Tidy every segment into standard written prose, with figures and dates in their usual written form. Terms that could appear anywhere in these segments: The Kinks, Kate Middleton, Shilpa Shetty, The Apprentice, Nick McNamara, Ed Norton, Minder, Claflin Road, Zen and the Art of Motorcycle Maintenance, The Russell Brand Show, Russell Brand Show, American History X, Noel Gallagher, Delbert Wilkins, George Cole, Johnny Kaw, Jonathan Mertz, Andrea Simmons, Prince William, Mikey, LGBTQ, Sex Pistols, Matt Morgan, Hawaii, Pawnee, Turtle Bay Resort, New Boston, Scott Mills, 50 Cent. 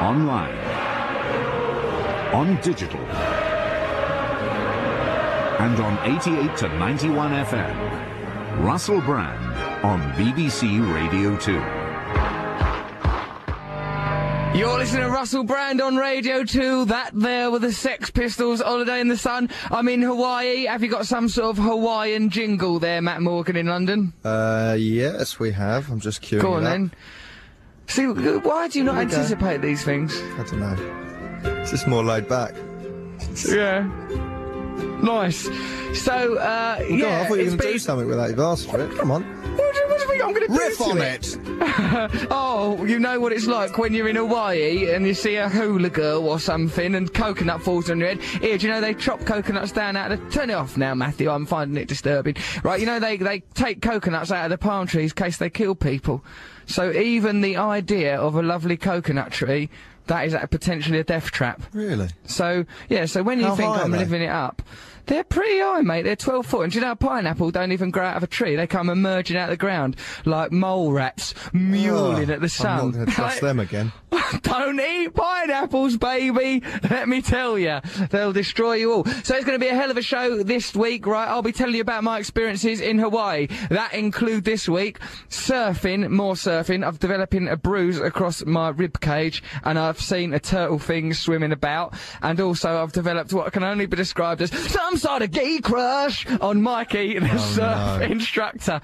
online, on digital, and on 88 to 91 FM. Russell Brand on BBC Radio 2. You're listening to Russell Brand on Radio 2. That there were the Sex Pistols, Holiday in the Sun. I'm in Hawaii. Have you got some sort of Hawaiian jingle there, Matt Morgan, in London? Yes, we have. I'm just queuing it up. Go on, then. See, why do you not anticipate these things? I don't know. It's just more laid back. Yeah. Nice. So, well, yeah. God, I thought you were going to do something with that. You've asked for it. Come on. I'm going to riff on it. Oh, you know what it's like when you're in Hawaii and you see a hula girl or something and coconut falls on your head. Here, do you know they chop coconuts down out of the... Turn it off now, Matthew. I'm finding it disturbing. Right, you know they take coconuts out of the palm trees in case they kill people. So even the idea of a lovely coconut tree, that is potentially a death trap. Really? So, yeah, so when you think I'm living it up... They're pretty high, mate. They're 12 foot. And do you know a pineapple don't even grow out of a tree? They come emerging out of the ground like mole rats, mewling at the sun. I'm not going to trust them again. Don't eat pineapples, baby. Let me tell you. They'll destroy you all. So it's going to be a hell of a show this week, right? I'll be telling you about my experiences in Hawaii. That include this week surfing, more surfing. I've developing a bruise across my rib cage and I've seen a turtle thing swimming about. And also I've developed what can only be described as some sort of gay crush on Mikey, the surf instructor.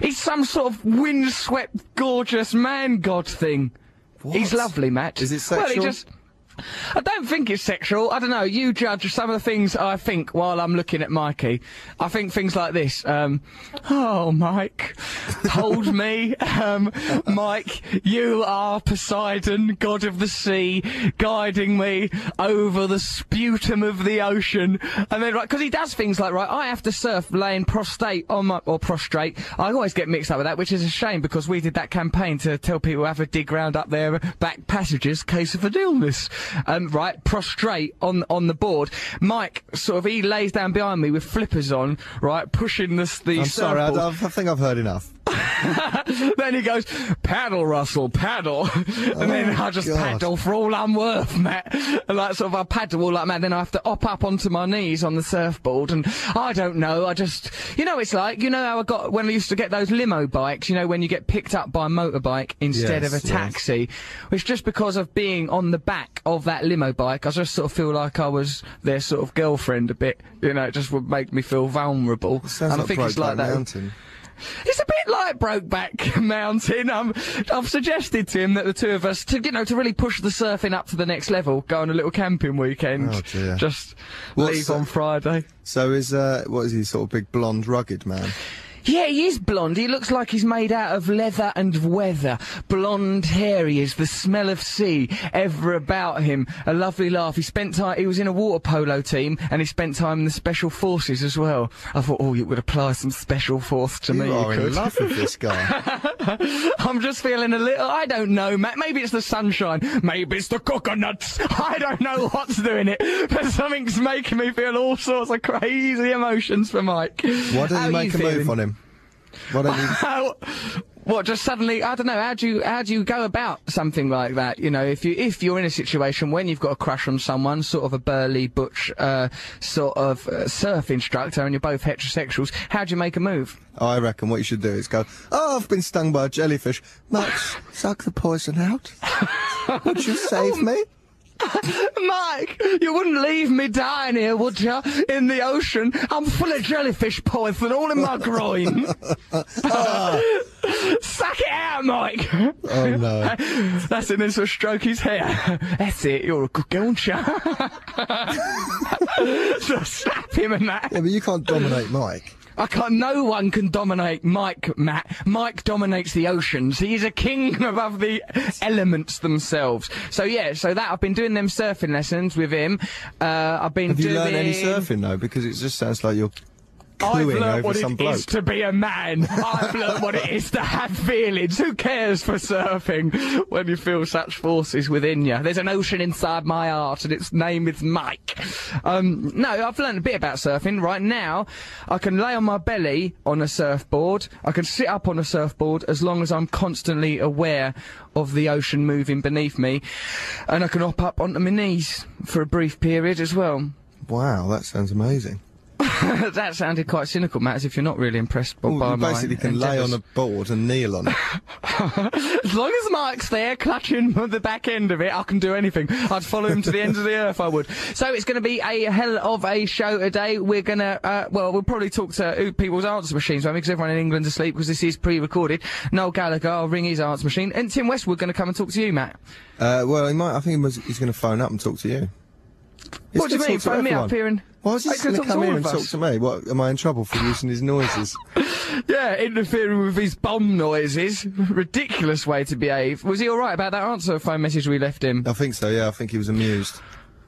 He's some sort of windswept, gorgeous man-god thing. What? He's lovely, Matt. Is it sexual? Well, he just... I don't think it's sexual. I don't know. You judge some of the things I think while I'm looking at Mikey. I think things like this. Oh, Mike, hold me. Mike, you are Poseidon, god of the sea, guiding me over the sputum of the ocean. And then, right, because he does things like, right, I have to surf laying prostrate on my, or prostrate. I always get mixed up with that, which is a shame because we did that campaign to tell people to have a dig round up their back passages, case of an illness. Right, prostrate on the board. Mike, sort of, he lays down behind me with flippers on, right, pushing the I'm sorry, I think I've heard enough. Then he goes, paddle, Russell, paddle. And then I just paddle for all I'm worth, Matt. And like, sort of, I paddle all like, man, then I have to hop up onto my knees on the surfboard. And I don't know, I just, you know, it's like, you know how I got, when I used to get those limo bikes, you know, when you get picked up by a motorbike instead of a taxi, which just because of being on the back of that limo bike, I just sort of feel like I was their sort of girlfriend a bit, you know, it just would make me feel vulnerable. And I think it's like that. Mountain. It's a bit like Brokeback Mountain. I've suggested to him that the two of us, to, you know, to really push the surfing up to the next level, go on a little camping weekend. Oh dear. Just leave on Friday. So is, what is he, sort of big blonde rugged man? Yeah, he is blonde. He looks like he's made out of leather and weather. Blonde hair he is, the smell of sea ever about him. A lovely laugh. He spent time, he was in a water polo team, and he spent time in the Special Forces as well. I thought, oh, you would apply some Special Force to me. You are in love with this guy. I'm just feeling a little, I don't know, Matt. Maybe it's the sunshine. Maybe it's the coconuts. I don't know what's doing it, but something's making me feel all sorts of crazy emotions for Mike. Why don't you make a move on him? What, just suddenly, I don't know, how do you go about something like that? You know, if you're in a situation when you've got a crush on someone, sort of a burly, butch, sort of surf instructor, and you're both heterosexuals, how do you make a move? I reckon what you should do is go, oh, I've been stung by a jellyfish. Max, suck the poison out. Would you save me? Mike, you wouldn't leave me dying here, would you? In the ocean, I'm full of jellyfish poison all in my groin. Suck it out, Mike. Oh no, that's it. Then sort of stroke his hair. That's it. You're a good girl, aren't you? So slap him and that. Yeah, but you can't dominate Mike. I can't. No one can dominate Mike, Matt. Mike dominates the oceans. He is a king above the elements themselves. So yeah, so that I've been doing them surfing lessons with him. I've been doing. Have you learned any surfing though? Because it just sounds like you're cooing over some bloke. I've learned what it is to be a man. I've learned what it is to have feelings. Who cares for surfing when you feel such forces within you? There's an ocean inside my heart, and its name is Mike. No, I've learned a bit about surfing. Right now, I can lay on my belly on a surfboard. I can sit up on a surfboard as long as I'm constantly aware of the ocean moving beneath me. And I can hop up onto my knees for a brief period as well. Wow, that sounds amazing. That sounded quite cynical, Matt, as if you're not really impressed by my endeavours. You basically can lay on a board and kneel on it. As long as Mike's there, clutching the back end of it, I can do anything. I'd follow him to the end of the earth, I would. So it's going to be a hell of a show today. We're going to, well, we'll probably talk to people's answer machines, because everyone in England's asleep, because this is pre-recorded. Noel Gallagher, I'll ring his answer machine. And Tim Westwood going to come and talk to you, Matt. Well, he might, I think he's going to phone up and talk to you. What do you mean? Phone me up here and... Why is he going to come in and talk to me? What, am I in trouble for using his noises? Yeah, interfering with his bomb noises. Ridiculous way to behave. Was he all right about that answer phone message we left him? I think so, yeah. I think he was amused.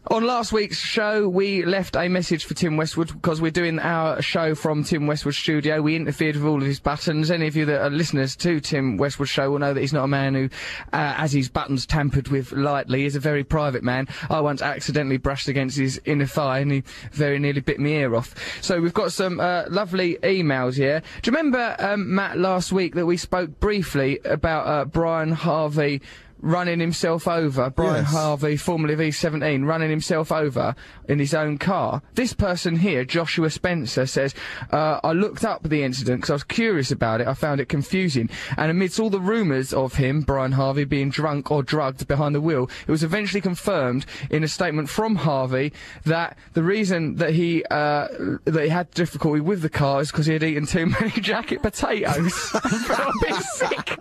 On last week's show, we left a message for Tim Westwood because we're doing our show from Tim Westwood's studio. We interfered with all of his buttons. Any of you that are listeners to Tim Westwood's show will know that he's not a man who has his buttons tampered with lightly. He's a very private man. I once accidentally brushed against his inner thigh and he very nearly bit my ear off. So we've got some lovely emails here. Do you remember, Matt, last week that we spoke briefly about Brian Harvey running himself over? Brian Harvey, formerly of E17, running himself over in his own car. This person here, Joshua Spencer, says, I looked up the incident because I was curious about it. I found it confusing. And amidst all the rumours of him, Brian Harvey, being drunk or drugged behind the wheel, it was eventually confirmed in a statement from Harvey that the reason that he had difficulty with the car is because he had eaten too many jacket potatoes and felt a bit sick.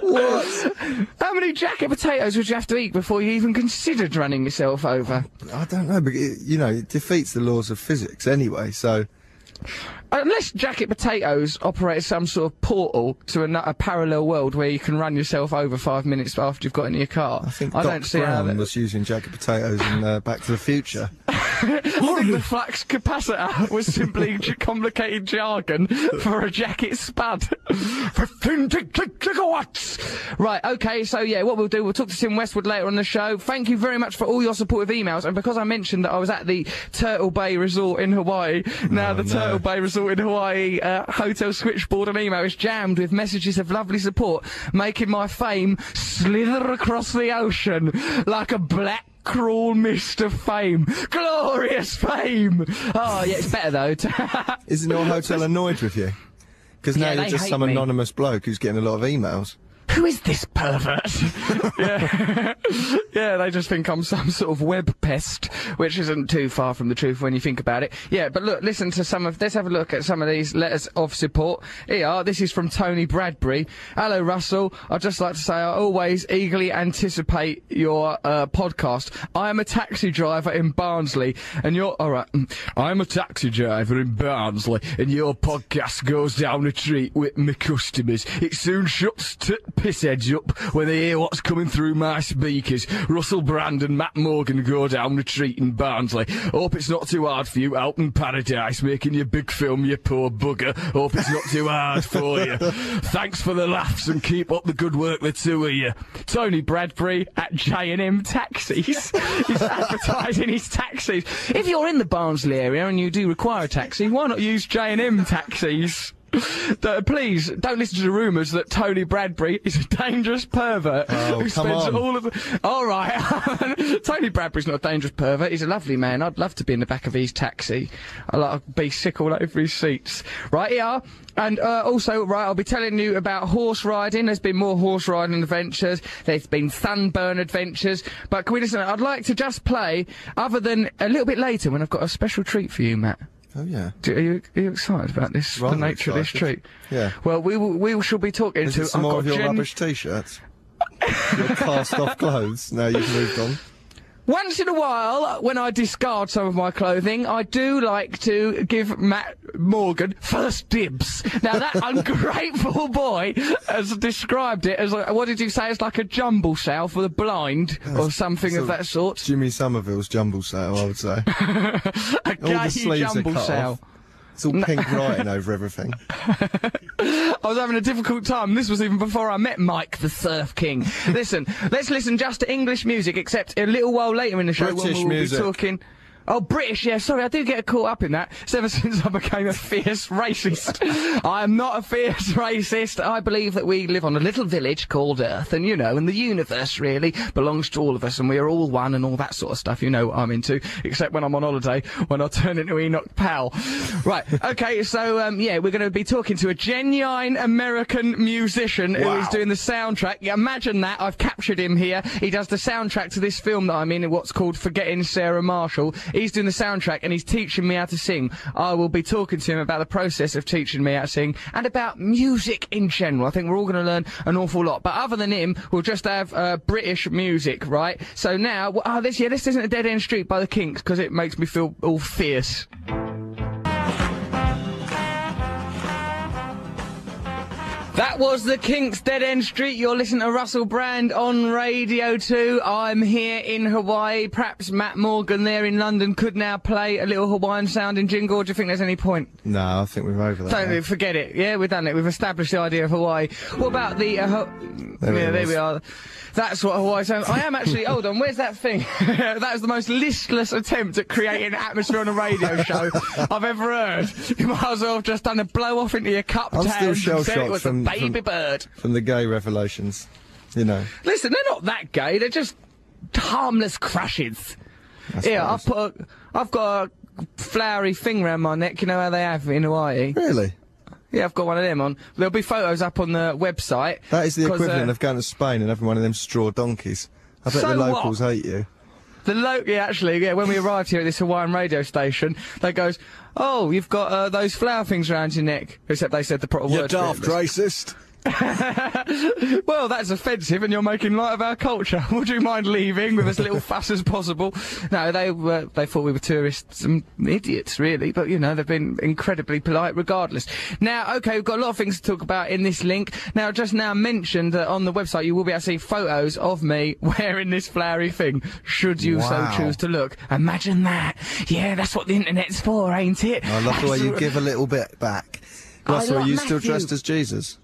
What? How many jacket potatoes would you have to eat before you even considered running yourself over? I don't know, but it defeats the laws of physics anyway, so... Unless jacket potatoes operate as some sort of portal to a parallel world where you can run yourself over 5 minutes after you've got into your car. I think Doc Brown was using jacket potatoes in Back to the Future. I think the flux capacitor was simply complicated jargon for a jacket spud. Right, okay, so yeah, what we'll do, we'll talk to Tim Westwood later on the show. Thank you very much for all your supportive emails, and because I mentioned that I was at the Turtle Bay Resort in Hawaii, Turtle Bay Resort in Hawaii hotel switchboard and email is jammed with messages of lovely support, making my fame slither across the ocean like a black crawl mist of fame. Glorious fame! Oh, yeah, it's better, though. Isn't your hotel annoyed with you? Because now you're just some anonymous bloke who's getting a lot of emails. Who is this pervert? Yeah. Yeah, they just think I'm some sort of web pest, which isn't too far from the truth when you think about it. Yeah, but look, listen to some of... Let's have a look at some of these letters of support. Here are. This is from Tony Bradbury. Hello, Russell. I'd just like to say I always eagerly anticipate your podcast. I am a taxi driver in Barnsley, and your... All right. I'm a taxi driver in Barnsley, and your podcast goes down a treat with me customers. It soon shuts pissheads up when they hear what's coming through my speakers. Russell Brand and Matt Morgan go down the treat in Barnsley. Hope it's not too hard for you out in paradise making your big film, you poor bugger. Hope it's not too hard for you. Thanks for the laughs and keep up the good work, the two of you. Tony Bradbury at J&M Taxis. He's advertising his taxis. If you're in the Barnsley area and you do require a taxi, why not use J&M Taxis? Please don't listen to the rumours that Tony Bradbury is a dangerous pervert who spends all of the... All right. Tony Bradbury's not a dangerous pervert. He's a lovely man. I'd love to be in the back of his taxi. I'd be sick all over his seats. Right here. And also, right, I'll be telling you about horse riding. There's been more horse riding adventures. There's been sunburn adventures. But can we listen? I'd like to just play, other than a little bit later, when I've got a special treat for you, Matt. Oh, yeah. Are you excited about this, the nature of this treat? Yeah. Well, we shall be talking to... some more of your rubbish T-shirts? Your cast-off clothes? Now you've moved on. Once in a while, when I discard some of my clothing, I do like to give Matt Morgan first dibs. Now, that ungrateful boy has described it as, what did you say, it's like a jumble sale for the blind or something of that sort. Jimmy Somerville's jumble sale, I would say. A gay jumble sale. Off. It's all pink writing over everything. I was having a difficult time. This was even before I met Mike, the Surf King. Listen, let's listen just to English music, except a little while later in the show when we'll be talking... Oh, British, yeah, sorry, I do get caught up in that. It's ever since I became a fierce racist. I am not a fierce racist. I believe that we live on a little village called Earth, and, you know, and the universe really belongs to all of us, and we are all one and all that sort of stuff. You know what I'm into, except when I'm on holiday, when I turn into Enoch Powell. Right, okay, so, yeah, we're going to be talking to a genuine American musician who is doing the soundtrack. Yeah, imagine that, I've captured him here. He does the soundtrack to this film that I'm in, what's called Forgetting Sarah Marshall. He's doing the soundtrack and he's teaching me how to sing. I will be talking to him about the process of teaching me how to sing and about music in general. I think we're all going to learn an awful lot. But other than him, we'll just have British music, right? So now, oh, this isn't a Dead End Street by the Kinks because it makes me feel all fierce. That was the Kinks, Dead End Street. You're listening to Russell Brand on Radio 2. I'm here in Hawaii. Perhaps Matt Morgan there in London could now play a little Hawaiian sounding jingle. Do you think there's any point? No, I think we're over that. Totally, forget it. Yeah, we've done it. We've established the idea of Hawaii. What about the... there we are. That's what Hawaii sounds... I am actually... Hold on, where's that thing? That was the most listless attempt at creating an atmosphere on a radio show I've ever heard. You might as well have just done a blow-off into your cup. I'm still shell-shocked from... Baby Bird. From the gay revelations, you know. Listen, they're not that gay, they're just harmless crushes. Yeah, I've got a flowery thing round my neck, you know how they have in Hawaii? Really? Yeah, I've got one of them on. There'll be photos up on the website. That is the equivalent of going to Spain and having one of them straw donkeys. I bet the locals hate you. The local, actually, yeah, when we arrived here at this Hawaiian radio station, they goes, oh, you've got those flower things around your neck. Except they said the proper word. You're daft racist. Well, that's offensive and you're making light of our culture. Would you mind leaving with as little fuss as possible? No, they thought we were tourists and idiots, really, but, you know, they've been incredibly polite regardless. Now, OK, we've got a lot of things to talk about in this link. Now, just now mentioned that on the website you will be able to see photos of me wearing this flowery thing, should you so choose to look. Imagine that. Yeah, that's what the internet's for, ain't it? I love the way you give a little bit back. Russell, are you still dressed as Jesus?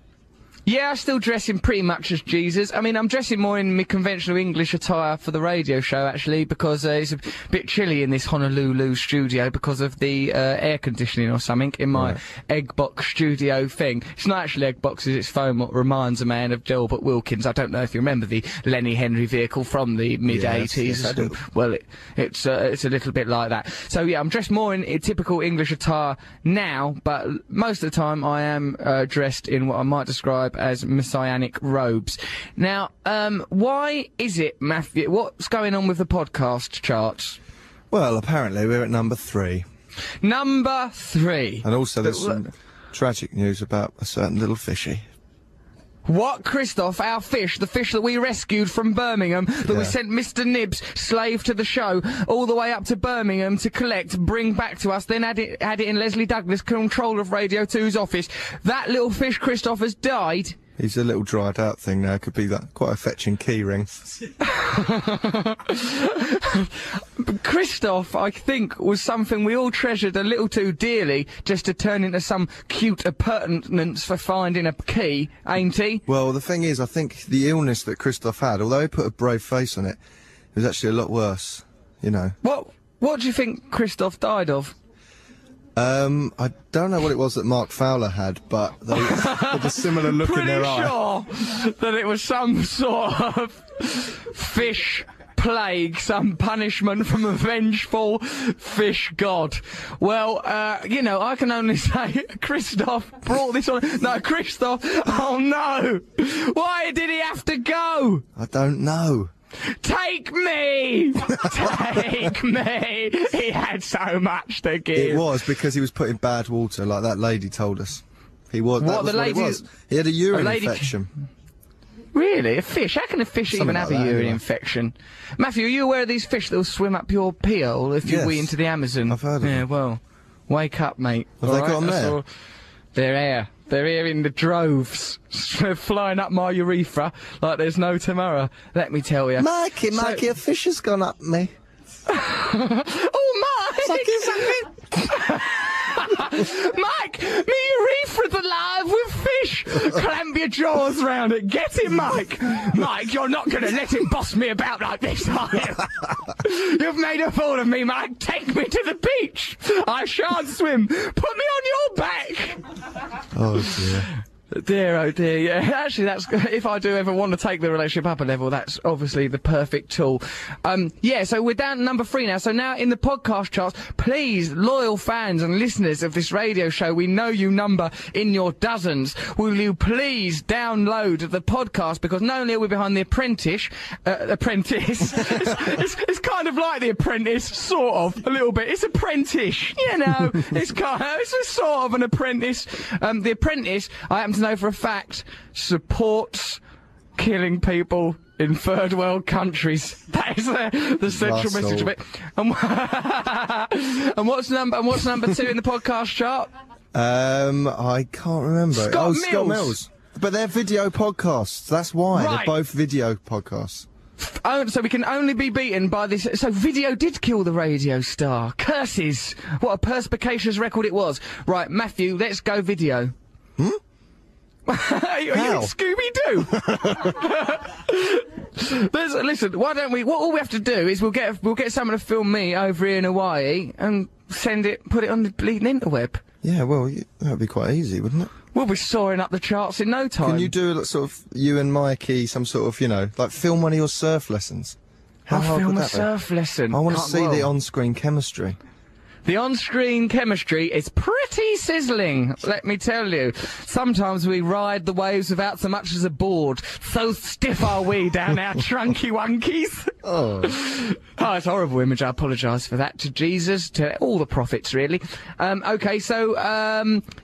Yeah, I'm still dressing pretty much as Jesus. I mean, I'm dressing more in my conventional English attire for the radio show, actually, because it's a bit chilly in this Honolulu studio because of the air conditioning or something in my egg box studio thing. It's not actually egg boxes, it's foam, what reminds a man of Delbert Wilkins. I don't know if you remember the Lenny Henry vehicle from the mid-'80s. Yes, I do. Well, it's a little bit like that. So, yeah, I'm dressed more in typical English attire now, but most of the time I am dressed in what I might describe as messianic robes. Now, why is it, Matthew, what's going on with the podcast charts? Well, apparently we're at number 3. Number 3. And also there's some tragic news about a certain little fishy. What, Christoph, our fish, the fish that we rescued from Birmingham, that we sent Mr. Nibs, slave to the show, all the way up to Birmingham to collect, bring back to us, then had it in Leslie Douglas, controller of Radio 2's office. That little fish, Christoph, has died. He's a little dried out thing now, could be that quite a fetching key ring. Christoph, I think, was something we all treasured a little too dearly just to turn into some cute appurtenance for finding a key, ain't he? Well, the thing is, I think the illness that Christoph had, although he put a brave face on it, it was actually a lot worse, you know. What do you think Christoph died of? I don't know what it was that Mark Fowler had, but they had a similar look in their eye. Pretty sure that it was some sort of fish plague, some punishment from a vengeful fish god. Well, you know, I can only say Christoph brought this on. No, Christoph, oh no! Why did he have to go? I don't know. Take me! Take me! He had so much to give. It was because he was put in bad water, like that lady told us. He was. What, the lady? What was. He had a urine infection. Really? A fish? How can a fish even have a urine infection? Matthew, are you aware of these fish that will swim up your pee hole if you wee into the Amazon? I've heard of them. Yeah, well, wake up, mate. Have they got on there? They're air. They're here in the droves, flying up my urethra like there's no tomorrow, let me tell you. Mikey, a fish has gone up me. Oh, Mike! It's like Mike, me urethra's alive with fish. Clamp your jaws round it. Get it, Mike. Mike, you're not going to let it boss me about like this, are you? You've made a fool of me, Mike. Take me to the beach. I shan't swim. Put me on your back. Oh, dear. Dear, oh dear, yeah. Actually, that's, if I do ever want to take the relationship up a level, that's obviously the perfect tool. Yeah, so we're down to number 3 now. So now in the podcast charts, please, loyal fans and listeners of this radio show, we know you number in your dozens. Will you please download the podcast? Because not only are we behind The Apprentice, it's kind of like The Apprentice, sort of, a little bit. It's Apprentice, you know, it's kind of, it's a sort of an apprentice. The Apprentice, I happen to know for a fact, supports killing people in third world countries. That is the central Russell. Message of it. And what's number 2 in the podcast chart? I can't remember. Scott Mills. But they're video podcasts. That's why right. They're both video podcasts. Oh, so we can only be beaten by this. So video did kill the radio star. Curses! What a perspicacious record it was. Right, Matthew, let's go video. Hmm. Are you Scooby-Doo? Listen, why don't we? All we have to do is we'll get someone to film me over here in Hawaii and send it, put it on the bleeding interweb. Yeah, well, that'd be quite easy, wouldn't it? We'll be soaring up the charts in no time. Can you do sort of you and Mikey some sort of like film one of your surf lessons? I'll film a surf lesson. I want to see the on-screen chemistry. The on-screen chemistry is pretty sizzling, let me tell you. Sometimes we ride the waves without so much as a board. So stiff are we down our trunky wunkies. Oh. Oh, it's a horrible image. I apologise for that to Jesus, to all the prophets, really. Okay, so,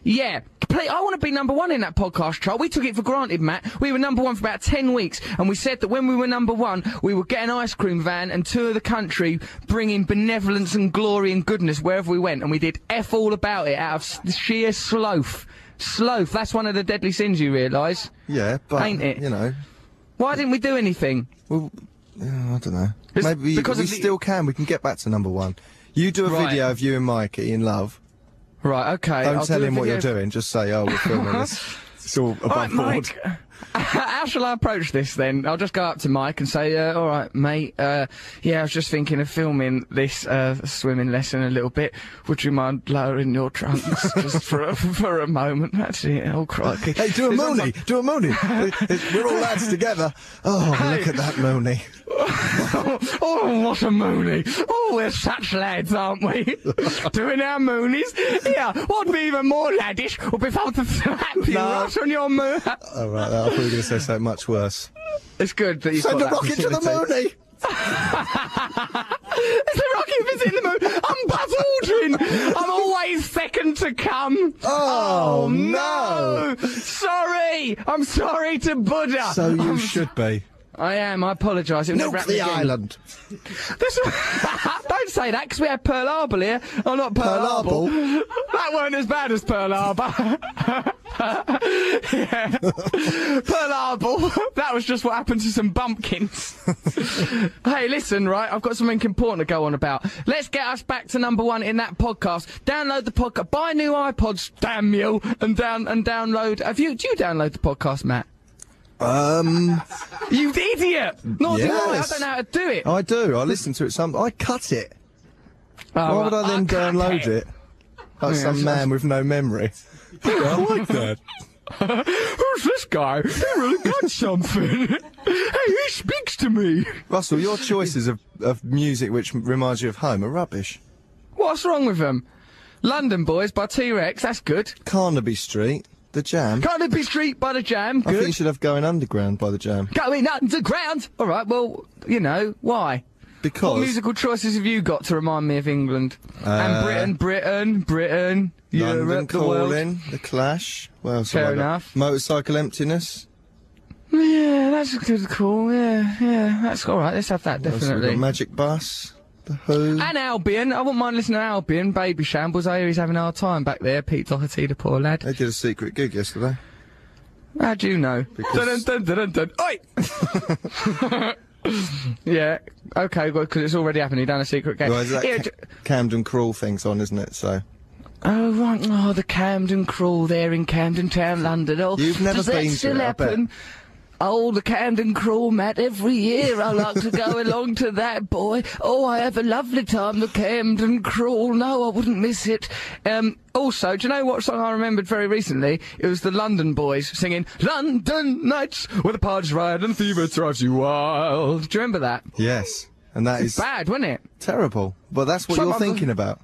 yeah. I want to be number 1 in that podcast chart. We took it for granted, Matt. We were number 1 for about 10 weeks, and we said that when we were number 1, we would get an ice cream van and tour the country, bringing benevolence and glory and goodness wherever we went, and we did F all about it out of sheer sloth. Sloth, that's one of the deadly sins, you realise. Yeah, but, ain't it? You know. Why didn't we do anything? Well, I don't know. Maybe we still can. We can get back to number 1. You do a video of you and Mikey in love. Right, okay. Don't tell him what you're doing, just say, oh, we're filming this. It's all above board. Mike, how shall I approach this then? I'll just go up to Mike and say, all right, mate, yeah, I was just thinking of filming this swimming lesson a little bit. Would you mind lowering your trunks just for a moment? Actually, oh, crikey. Hey, do a Mooney, do a Mooney. We're all lads together. Oh, hey. Look at that Mooney. Oh, what a Mooney. Oh, we're such lads, aren't we? Doing our Moonies. Yeah, what'd be even more laddish would be fun to slap you right on your moon. Oh, right, I thought you were going to say so much worse. It's good that you send a rocket to the Mooney. It's a rocket visiting the moon. I'm Buzz Aldrin. I'm always second to come. Oh, no. Sorry. I'm sorry to Buddha. So you should be. I am. I apologise. Milk the island. Don't say that, because we had Pearl Harbor here. Oh, not Pearl Harbor. That weren't as bad as Pearl Harbor. Yeah. Pearl Harbor. That was just what happened to some bumpkins. Hey, listen, right? I've got something important to go on about. Let's get us back to number 1 in that podcast. Download the podcast. Buy new iPods, damn you, and download. Do you download the podcast, Matt? You idiot! Not yes. Do I don't know how to do it. I do. I listen to it I cut it. Why would I then download it? Like some man with no memory. I like that. Who's this guy? He really got something. Hey, he speaks to me. Russell, your choices of music which reminds you of home are rubbish. What's wrong with them? London Boys by T. Rex, that's good. Carnaby Street. The Jam. Carnaby Street by The Jam. Good. I think you should have Going Underground by The Jam. Going Underground! All right, well, why? Because... What musical choices have you got to remind me of England? And Britain, London Europe, Calling, The Clash. Well, fair enough. Motorcycle Emptiness. Yeah, that's a good call, yeah. That's all right, let's have that, definitely. Magic Bus. The Who. And Albion. I wouldn't mind listening to Albion. Baby Shambles. I hear he's having a hard time back there. Pete Doherty, the poor lad. They did a secret gig yesterday. How do you know? Because... Dun, dun, dun, dun, dun. Oi! Yeah. Okay, well, because it's already happened. He done a secret gig. Well, Camden Crawl thing's on, isn't it? So... Oh, right. Oh, the Camden Crawl there in Camden Town, London. Oh, you've never been to it. Does that still happen? Oh, the Camden Crawl, Matt. Every year I like to go along to that, boy. Oh, I have a lovely time, the Camden Crawl. No, I wouldn't miss it. Also, do you know what song I remembered very recently? It was the London Boys singing, London Nights, where the party's riot and fever drives you wild. Do you remember that? Yes. And that is... bad, wasn't it? Terrible. But that's what you're thinking about.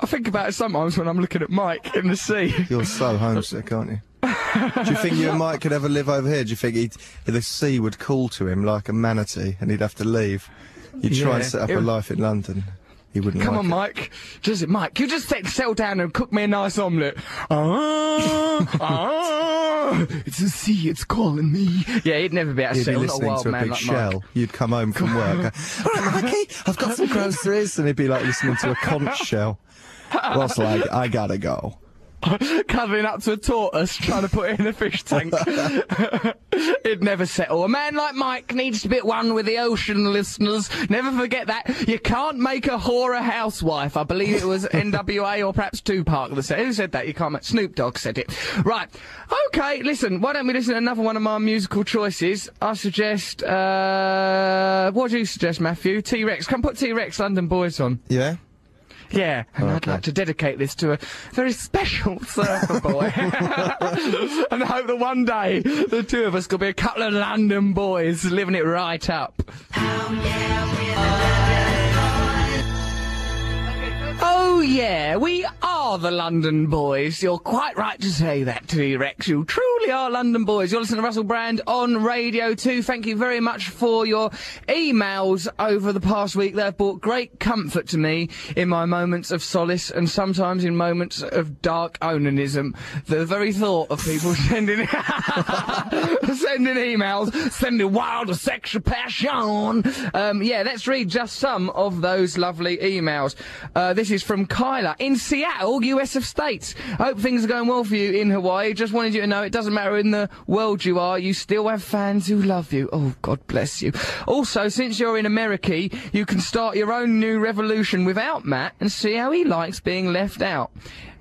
I think about it sometimes when I'm looking at Mike in the sea. You're so homesick, aren't you? Do you think you and Mike could ever live over here? Do you think the sea would call to him like a manatee and he'd have to leave? You'd try and set up a life in London. He wouldn't. Come on, Mike. Just Mike, you just settle down and cook me a nice omelette. It's the sea, it's calling me. Yeah, he'd never be out of settle. You'd be listening to a big shell. You'd come home from work. All right, Mikey, I've got some groceries. And he'd be like listening to a conch shell. Whilst like, I gotta go. Covering up to a tortoise, trying to put it in a fish tank. It'd never settle. A man like Mike needs to be at one with the ocean, listeners. Never forget that. You can't make a whore a housewife. I believe it was NWA or perhaps Tupac that said. Who said that? You can't make... Snoop Dogg said it. Right. Okay, listen. Why don't we listen to another one of my musical choices? I suggest... what do you suggest, Matthew? T. Rex. Come put T. Rex London Boys on. Yeah? Yeah, and okay. I'd like to dedicate this to a very special surfer boy. And I hope that one day the two of us could be a couple of London boys living it right up. Oh, yeah, we're the London boys. Oh, yeah, we are the London boys. You're quite right to say that, T. Rex. You truly are London boys. You're listening to Russell Brand on Radio 2. Thank you very much for your emails over the past week. They've brought great comfort to me in my moments of solace and sometimes in moments of dark onanism. The very thought of people sending emails, sending wild sexual passion. Yeah, let's read just some of those lovely emails. This is from Kyla in Seattle, US of States. Hope things are going well for you in Hawaii. Just wanted you to know it doesn't matter in the world you are, you still have fans who love you. Oh, God bless you. Also, since you're in America, you can start your own new revolution without Matt and see how he likes being left out.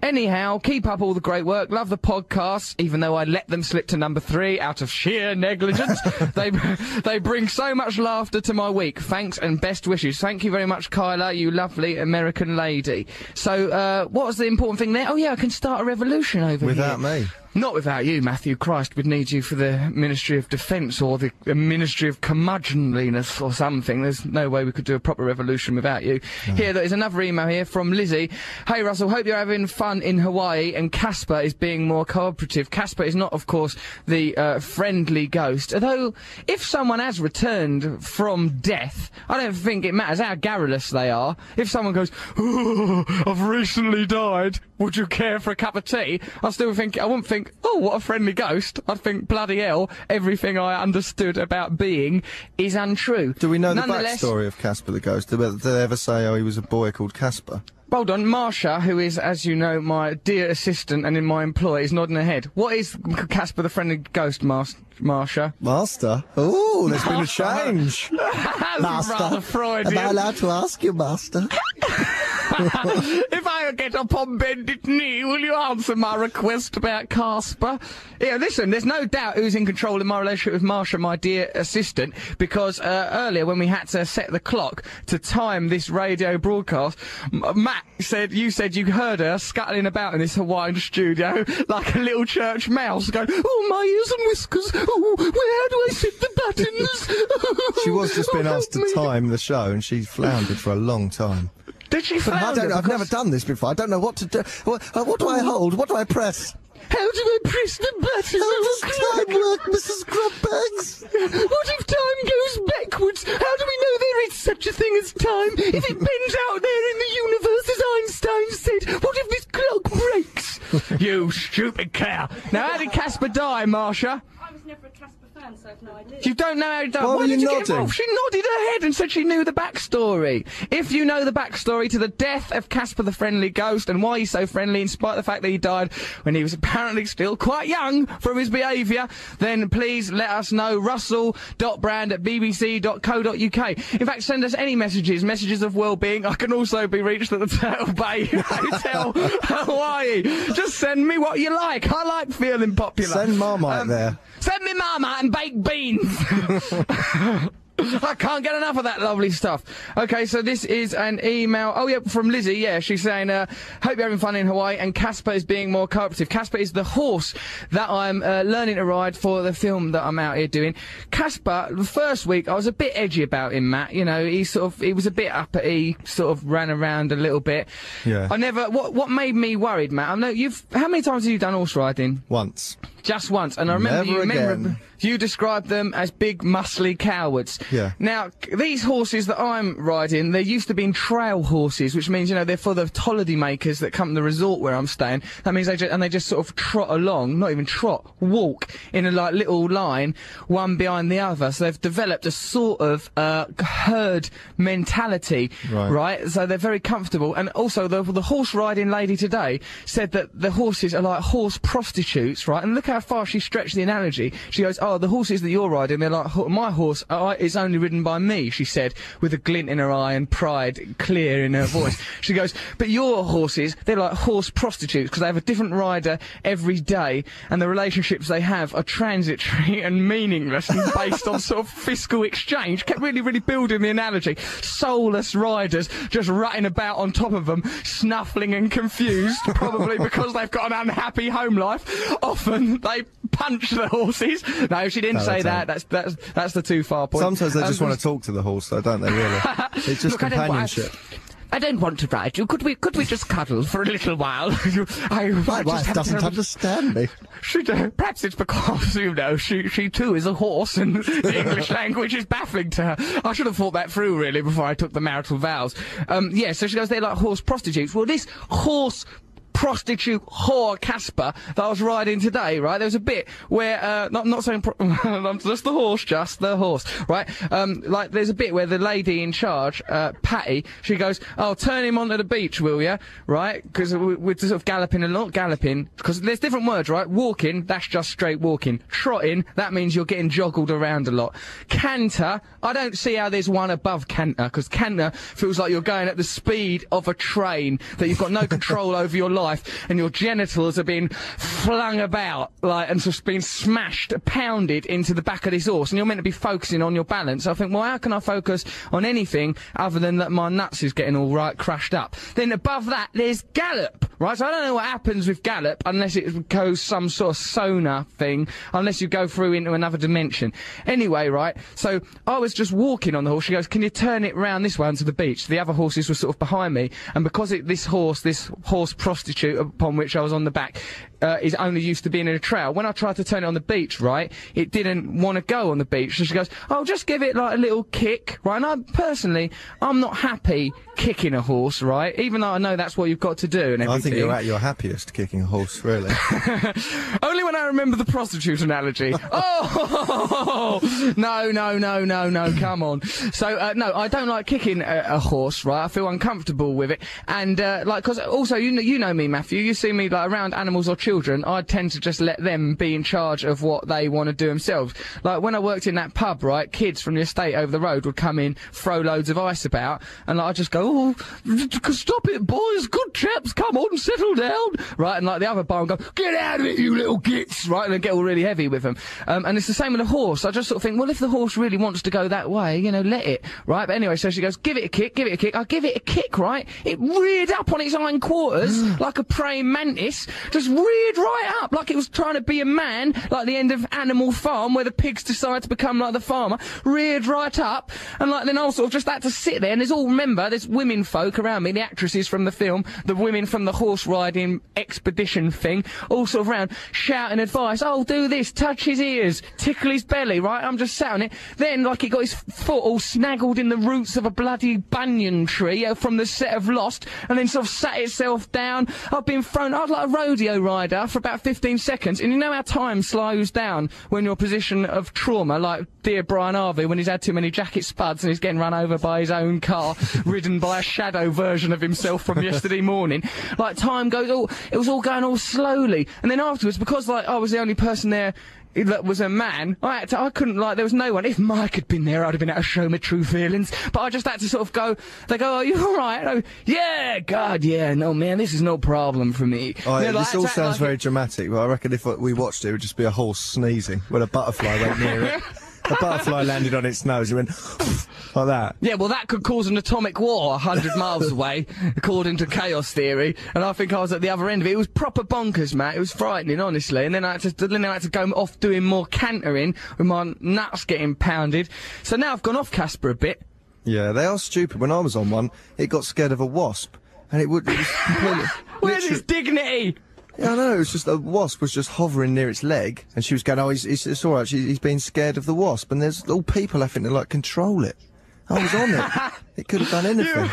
Anyhow, keep up all the great work. Love the podcasts, even though I let them slip to number 3 out of sheer negligence. They bring so much laughter to my week. Thanks and best wishes. Thank you very much, Kyla, you lovely American lady. So, what was the important thing there? Oh, yeah, I can start a revolution over here. Without me. Not without you, Matthew. Christ would need you for the Ministry of Defence or the Ministry of Curmudgeonliness or something. There's no way we could do a proper revolution without you. No. Here, there is another email here from Lizzie. Hey, Russell, hope you're having fun in Hawaii and Casper is being more cooperative. Casper is not, of course, the friendly ghost. Although, if someone has returned from death, I don't think it matters how garrulous they are. If someone goes, "Ooh, I've recently died, would you care for a cup of tea?" I wouldn't think, oh, what a friendly ghost. I think, bloody hell, everything I understood about being is untrue. Do we know the backstory of Casper the Ghost? Did they ever say, oh, he was a boy called Casper? Hold on, Marsha, who is, as you know, my dear assistant and in my employ, is nodding her head. What is Casper the Friendly Ghost, Marsha? Master? Ooh, there's been a change. Master, Freudian. Am I allowed to ask you, Master? If I get upon bended knee, will you answer my request about Casper? Yeah, listen, there's no doubt who's in control in my relationship with Marsha, my dear assistant, because earlier when we had to set the clock to time this radio broadcast, Matt said, you said you heard her scuttling about in this Hawaiian studio like a little church mouse going, oh, my ears and whiskers, oh, where do I sit the buttons? She was just been asked to time the show and she floundered for a long time. Did she flounder? I've never done this before. I don't know what to do. What do I hold? What do I press? How do I press the button? How does time work, Mrs. Grubbags? What if time goes backwards? How do we know there is such a thing as time? If it bends out there in the universe, as Einstein said, what if this clock breaks? You stupid cow. Now, how did Casper die, Marsha? I was never a Casper fan, so have no idea. You don't know how it done. Why did you get involved? She nodded her head and said she knew the backstory. If you know the backstory to the death of Casper the Friendly Ghost and why he's so friendly in spite of the fact that he died when he was apparently still quite young from his behaviour, then please let us know. russell.brand@bbc.co.uk. In fact, send us any messages, messages of well-being. I can also be reached at the Turtle Bay Hotel, Hawaii. Just send me what you like. I like feeling popular. Send Marmite there. Send me Marmite and baked beans. I can't get enough of that lovely stuff. Okay, so this is an email. Oh, yeah, from Lizzie. Yeah, she's saying, hope you're having fun in Hawaii, and Casper is being more cooperative. Casper is the horse that I'm learning to ride for the film that I'm out here doing. Casper, the first week, I was a bit edgy about him, Matt. You know, he was a bit uppity, sort of ran around a little bit. Yeah. I never, what made me worried, Matt? I know you've, how many times have you done horse riding? Once. Just once, and I remember you described them as big, muscly cowards. Yeah. Now, these horses that I'm riding, they're used to being trail horses, which means, you know, they're for the holiday makers that come to the resort where I'm staying. That means they just sort of trot along, not even trot, walk in a, like, little line, one behind the other. So they've developed a sort of, herd mentality, right? So they're very comfortable. And also, the horse riding lady today said that the horses are like horse prostitutes, right? And look how far she stretched the analogy. She goes, oh, the horses that you're riding, they're like, my horse is only ridden by me, she said, with a glint in her eye and pride clear in her voice. She goes, but your horses, they're like horse prostitutes because they have a different rider every day, and the relationships they have are transitory and meaningless and based on sort of fiscal exchange. Kept really, really building the analogy. Soulless riders just rutting about on top of them, snuffling and confused, probably because they've got an unhappy home life. Often they punch the horses. No, she didn't say that. That's the too far point. Sometimes they just want to talk to the horse, though, don't they? Really, it's just companionship. I don't want to ride you. Could we just cuddle for a little while? My wife doesn't understand me. She perhaps it's because, you know, she too is a horse and the English language is baffling to her. I should have thought that through, really, before I took the marital vows. Yeah, so she goes, they're like horse prostitutes. Well, this horse prostitute whore Casper that I was riding today, right? There was a bit where, not saying, just the horse, right? Like, there's a bit where the lady in charge, Patty, she goes, oh, turn him onto the beach, will you? Right? Because we're sort of galloping and not galloping, because there's different words, right? Walking, that's just straight walking. Trotting, that means you're getting joggled around a lot. Canter, I don't see how there's one above canter, because canter feels like you're going at the speed of a train, that you've got no control over your life. And your genitals are being flung about, like, and just being smashed, pounded into the back of this horse, and you're meant to be focusing on your balance. So I think, well, how can I focus on anything other than that my nuts is getting all right crashed up? Then above that, there's gallop, right? So I don't know what happens with gallop unless it goes some sort of sonar thing, unless you go through into another dimension. Anyway, right, so I was just walking on the horse. She goes, can you turn it round this way onto the beach? The other horses were sort of behind me, and because this horse prostitute upon which I was on the back is only used to being in a trail. When I tried to turn it on the beach, right, it didn't want to go on the beach. So she goes, oh, just give it like a little kick, right? And I'm not happy kicking a horse, right? Even though I know that's what you've got to do and everything. I think you're at your happiest kicking a horse, really. Only when I remember the prostitute analogy. Oh! No, come on. So, no, I don't like kicking a horse, right? I feel uncomfortable with it. And, like, because also, you know me, Matthew, you see me, like, around animals or children, I tend to just let them be in charge of what they want to do themselves. Like, when I worked in that pub, right, kids from the estate over the road would come in, throw loads of ice about, and like, I'd just go, oh, stop it, boys, good chaps, come on, settle down, right, and like the other bar would go, get out of it, you little gits, right, and they'd get all really heavy with them. And it's the same with a horse. I just sort of think, well, if the horse really wants to go that way, you know, let it, right, but anyway, so she goes, give it a kick, I give it a kick, right, it reared up on its hindquarters, like a praying mantis, just reared right up like it was trying to be a man, like the end of Animal Farm where the pigs decide to become like the farmer, reared right up, and like then I sort of just had to sit there, and there's all, remember, there's women folk around me, the actresses from the film, the women from the horse riding expedition thing, all sort of round, shouting advice. Oh, do this, touch his ears, tickle his belly, right? I'm just sat on it. Then, like, he got his foot all snaggled in the roots of a bloody banyan tree from the set of Lost, and then sort of sat itself down. I've been thrown, I was like a rodeo rider for about 15 seconds, and you know how time slows down when you're in a position of trauma, like dear Brian Harvey when he's had too many jacket spuds and he's getting run over by his own car, ridden by a shadow version of himself from yesterday morning. Like, time goes all, it was all going all slowly. And then afterwards, because, like, I was the only person there that was a man, I couldn't, like, there was no one. If Mike had been there, I'd have been able to show my true feelings, but I just had to sort of go, they go, are you alright? Go, yeah, God, yeah, no, man, this is no problem for me. Oh, yeah, like, this all sounds like very dramatic, but I reckon if we watched it, it would just be a horse sneezing when a butterfly went near it. A butterfly landed on its nose and went like that. Yeah, well, that could cause an atomic war 100 miles away, according to chaos theory, and I think I was at the other end of it. It was proper bonkers, Matt. It was frightening, honestly, and then I had to go off doing more cantering with my nuts getting pounded. So now I've gone off Casper a bit. Yeah, they are stupid. When I was on one, it got scared of a wasp, and it was completely... Where's its dignity? Yeah, I know, it was just, a wasp was just hovering near its leg, and she was going, oh, it's all right, he's being scared of the wasp, and there's all people having to, like, control it. I was on it. It could have done anything.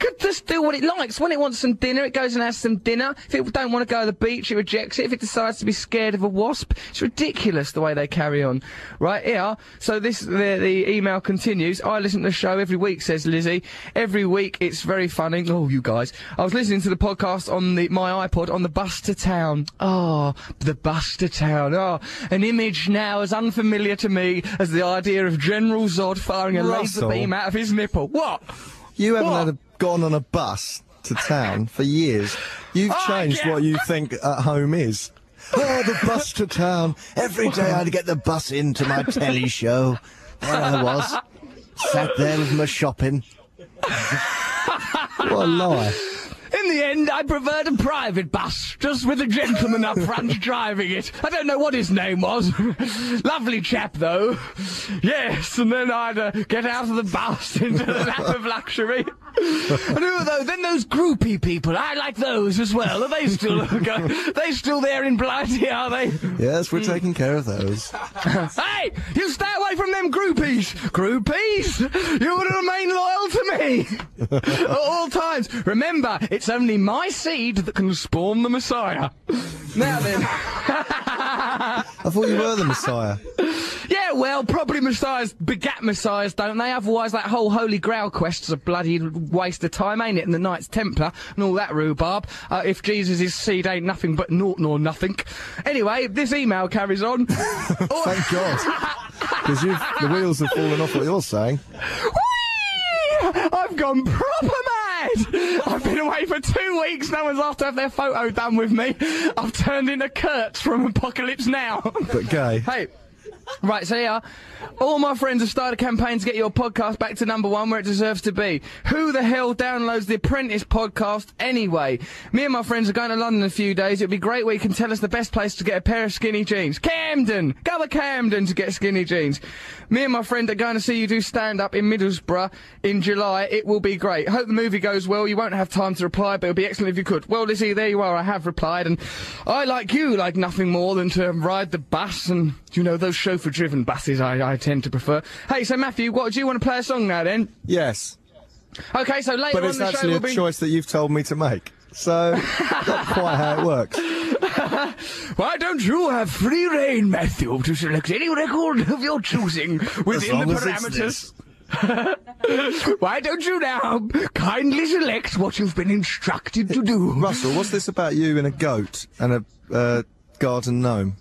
Could just do what it likes. When it wants some dinner, it goes and has some dinner. If it don't want to go to the beach, it rejects it. If it decides to be scared of a wasp, it's ridiculous the way they carry on. Right here, so the email continues. I listen to the show every week, says Lizzie. Every week, it's very funny. Oh, you guys. I was listening to the podcast on my iPod on the bus to town. Oh, the bus to town. Oh, an image now as unfamiliar to me as the idea of General Zod firing a laser beam out of his nipple. What? You haven't gone on a bus to town for years. You've changed what you think at home is. Oh, the bus to town. Every day I'd get the bus into my telly show. There I was, sat there with my shopping. What a lie. In the end, I preferred a private bus, just with a gentleman up front driving it. I don't know what his name was. Lovely chap, though. Yes, and then I'd get out of the bus into the lap of luxury. And then those groupie people, I like those as well. Are they still, they still there in Blighty, are they? Yes, we're taking care of those. Hey, you stay away from them groupies. Groupies, you would remain loyal to me at all times. Remember, it's only my seed that can spawn the Messiah. Now then. I thought you were the Messiah. Yeah, well, probably Messiahs begat Messiahs, don't they? Otherwise, that whole Holy Grail quest's a bloody waste of time, ain't it? And the Knights Templar and all that rhubarb. If Jesus' seed ain't nothing but naught nor nothing. Anyway, this email carries on. Thank God. Because the wheels have fallen off what you're saying. Whee! I've gone proper mad. I've been away for 2 weeks, no one's asked to have their photo done with me. I've turned into Kurtz from Apocalypse Now. But gay. Hey. Right, so yeah, all my friends have started a campaign to get your podcast back to #1 where it deserves to be. Who the hell downloads The Apprentice podcast anyway? Me and my friends are going to London in a few days. It'd be great where you can tell us the best place to get a pair of skinny jeans. Camden! Go to Camden to get skinny jeans. Me and my friend are going to see you do stand-up in Middlesbrough in July. It will be great. Hope the movie goes well. You won't have time to reply, but it'll be excellent if you could. Well, Lizzie, there you are. I have replied, and I, like you, like nothing more than to ride the bus and, you know, those chauffeur-driven buses I tend to prefer. Hey, so Matthew, what, do you want to play a song now then? Yes. Okay, so later on in the show we'll be... But it's actually a choice that you've told me to make. So, not quite how it works. Why don't you have free reign, Matthew, to select any record of your choosing within the parameters? Why don't you now kindly select what you've been instructed to do? Russell, what's this about you and a goat and a garden gnome?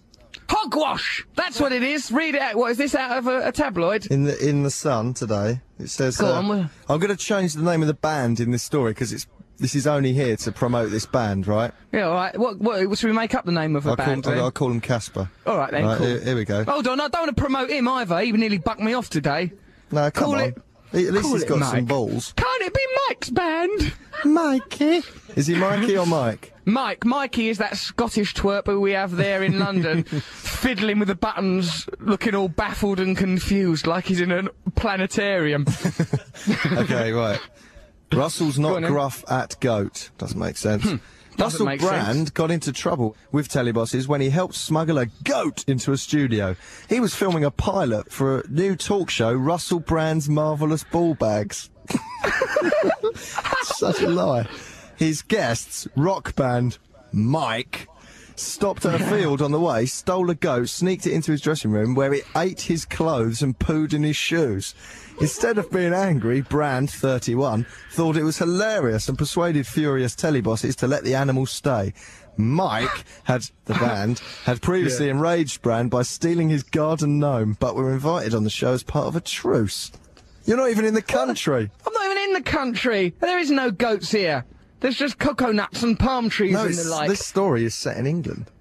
Hogwash! That's what it is. Read it out. What is this out of a tabloid? In the Sun today, it says. Go on. I'm going to change the name of the band in this story because this is only here to promote this band, right? Yeah, all right. What should we make up the name of a band? I'll call him Casper. All right then. Right, cool. Here we go. Hold on, I don't want to promote him either. He nearly bucked me off today. No, come on. At least he's got some balls. Can't it be Mike's band? Mikey. Is he Mikey or Mike? Mike. Mikey is that Scottish twerp who we have there in London, fiddling with the buttons, looking all baffled and confused like he's in a planetarium. Okay, right. Russell's not gruff at goat. Doesn't make sense. Russell Brand got into trouble with telebosses when he helped smuggle a goat into a studio. He was filming a pilot for a new talk show, Russell Brand's Marvellous Ball Bags. Such a lie. His guests, rock band Mike, stopped at a field on the way, stole a goat, sneaked it into his dressing room where it ate his clothes and pooed in his shoes. Instead of being angry, Brand, 31, thought it was hilarious and persuaded furious telebosses to let the animal stay. Mike, the band, had previously enraged Brand by stealing his garden gnome, but were invited on the show as part of a truce. You're not even in the country. I'm not even in the country. There is no goats here. There's just coconuts and palm trees and the like. This story is set in England.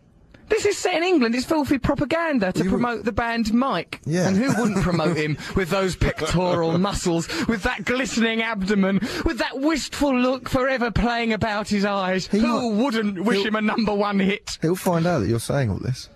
This is set in England. It's filthy propaganda to promote the band Mike. Yeah. And who wouldn't promote him with those pectoral muscles, with that glistening abdomen, with that wistful look forever playing about his eyes? Who wouldn't wish him a #1 hit? He'll find out that you're saying all this.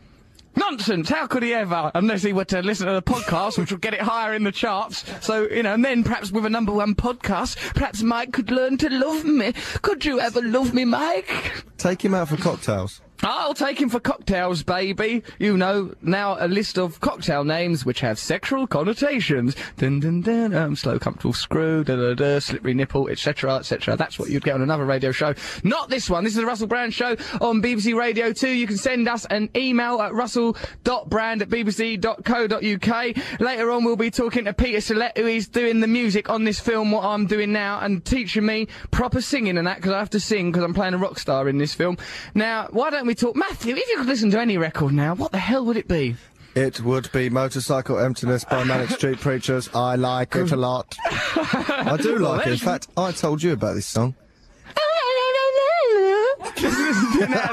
Nonsense! How could he ever? Unless he were to listen to the podcast, which would get it higher in the charts. So, you know, and then perhaps with a #1 podcast, perhaps Mike could learn to love me. Could you ever love me, Mike? Take him out for cocktails. I'll take him for cocktails, baby. You know, now a list of cocktail names which have sexual connotations. Dun dun dun, slow, comfortable screw, da da da, slippery nipple, etc., etc. That's what you'd get on another radio show. Not this one. This is the Russell Brand Show on BBC Radio 2. You can send us an email at russell.brand@bbc.co.uk. Later on, we'll be talking to Peter Salett, who is doing the music on this film, what I'm doing now, and teaching me proper singing and that, because I have to sing because I'm playing a rock star in this film. Now, why don't we talk, Matthew, if you could listen to any record now, what the hell would it be? It would be Motorcycle Emptiness by Manic Street Preachers. I like it a lot. I do like it. In fact, I told you about this song. Just listen to it now,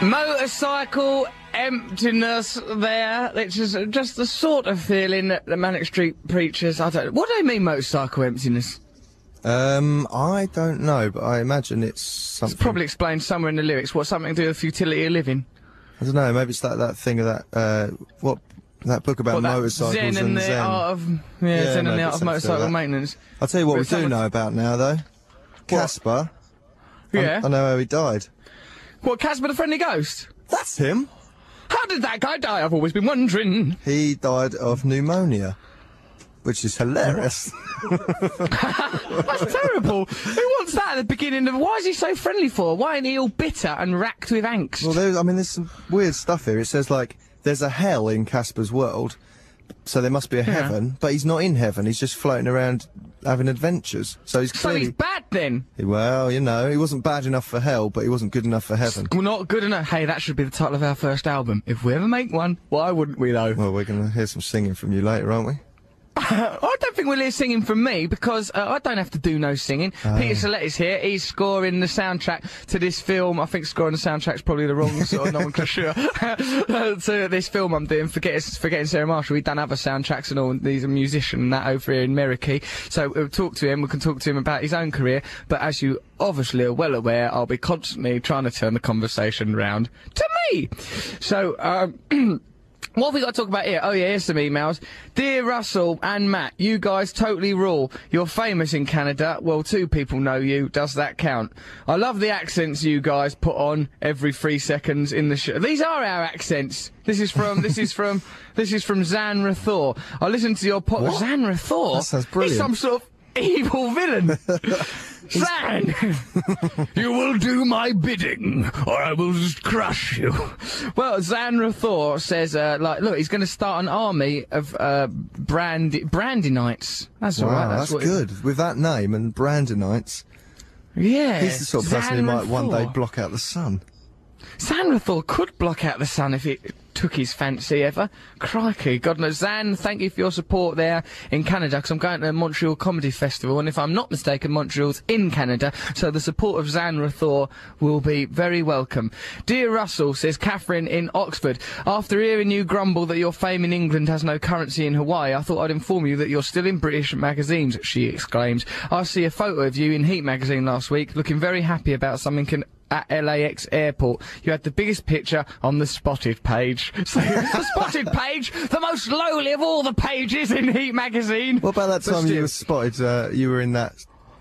then. Motorcycle Emptiness there, which is just the sort of feeling that the Manic Street Preachers, I don't, what do they mean, Motorcycle Emptiness? I don't know, but I imagine it's something. It's probably explained somewhere in the lyrics. What, something to do with futility of living? I don't know. Maybe it's that thing of that, that book about motorcycles Zen and the art of, Zen and the art of motorcycle maintenance. I'll tell you what we do know about now, though. Casper. Yeah. I know how he died. What, Casper the Friendly Ghost? That's him. How did that guy die? I've always been wondering. He died of pneumonia. Which is hilarious. That's terrible. Who wants that at the beginning of? Why is he so friendly for? Why ain't he all bitter and racked with angst? Well, I mean, there's some weird stuff here. It says, like, there's a hell in Casper's world, so there must be a heaven, but he's not in heaven. He's just floating around having adventures. So he's clearly... So he's bad, then? Well, you know, he wasn't bad enough for hell, but he wasn't good enough for heaven. Not good enough. Hey, that should be the title of our first album. If we ever make one, why wouldn't we, though? Well, we're going to hear some singing from you later, aren't we? I don't think we'll hear singing from me, because I don't have to do no singing. Peter Salett is here. He's scoring the soundtrack to this film. I think scoring the soundtrack's probably the wrong sort of nomenclature to this film I'm doing. Forgetting Sarah Marshall. We've done other soundtracks and all. He's a musician and that over here in Merrickey. So we'll talk to him. We can talk to him about his own career. But as you obviously are well aware, I'll be constantly trying to turn the conversation round to me. So, what have we got to talk about here? Oh yeah, here's some emails. Dear Russell and Matt, you guys totally rule. You're famous in Canada. Well, 2 people know you. Does that count? I love the accents you guys put on every 3 seconds in the show. These are our accents. This is from Zanra Thor. I listened to your podcast. Zanra Thor? That sounds brilliant. He's some sort of evil villain. Zan! You will do my bidding, or I will just crush you. Well, Zanra Thor says, look, he's going to start an army of Brandonites. That's all right. That's good. With that name and Brandonites. Yeah. He's the sort of person who might one day block out the sun. Zanra Thor could block out the sun if it took his fancy ever. Crikey, God knows. Zan, thank you for your support there in Canada, because I'm going to the Montreal Comedy Festival, and if I'm not mistaken, Montreal's in Canada, so the support of Zanra Thor will be very welcome. Dear Russell, says Catherine in Oxford, after hearing you grumble that your fame in England has no currency in Hawaii, I thought I'd inform you that you're still in British magazines, she exclaims. I see a photo of you in Heat magazine last week, looking very happy about something at LAX airport, you had the biggest picture on the spotted page. So it's the spotted page, the most lowly of all the pages in Heat magazine. What about that time you were spotted, you were in that...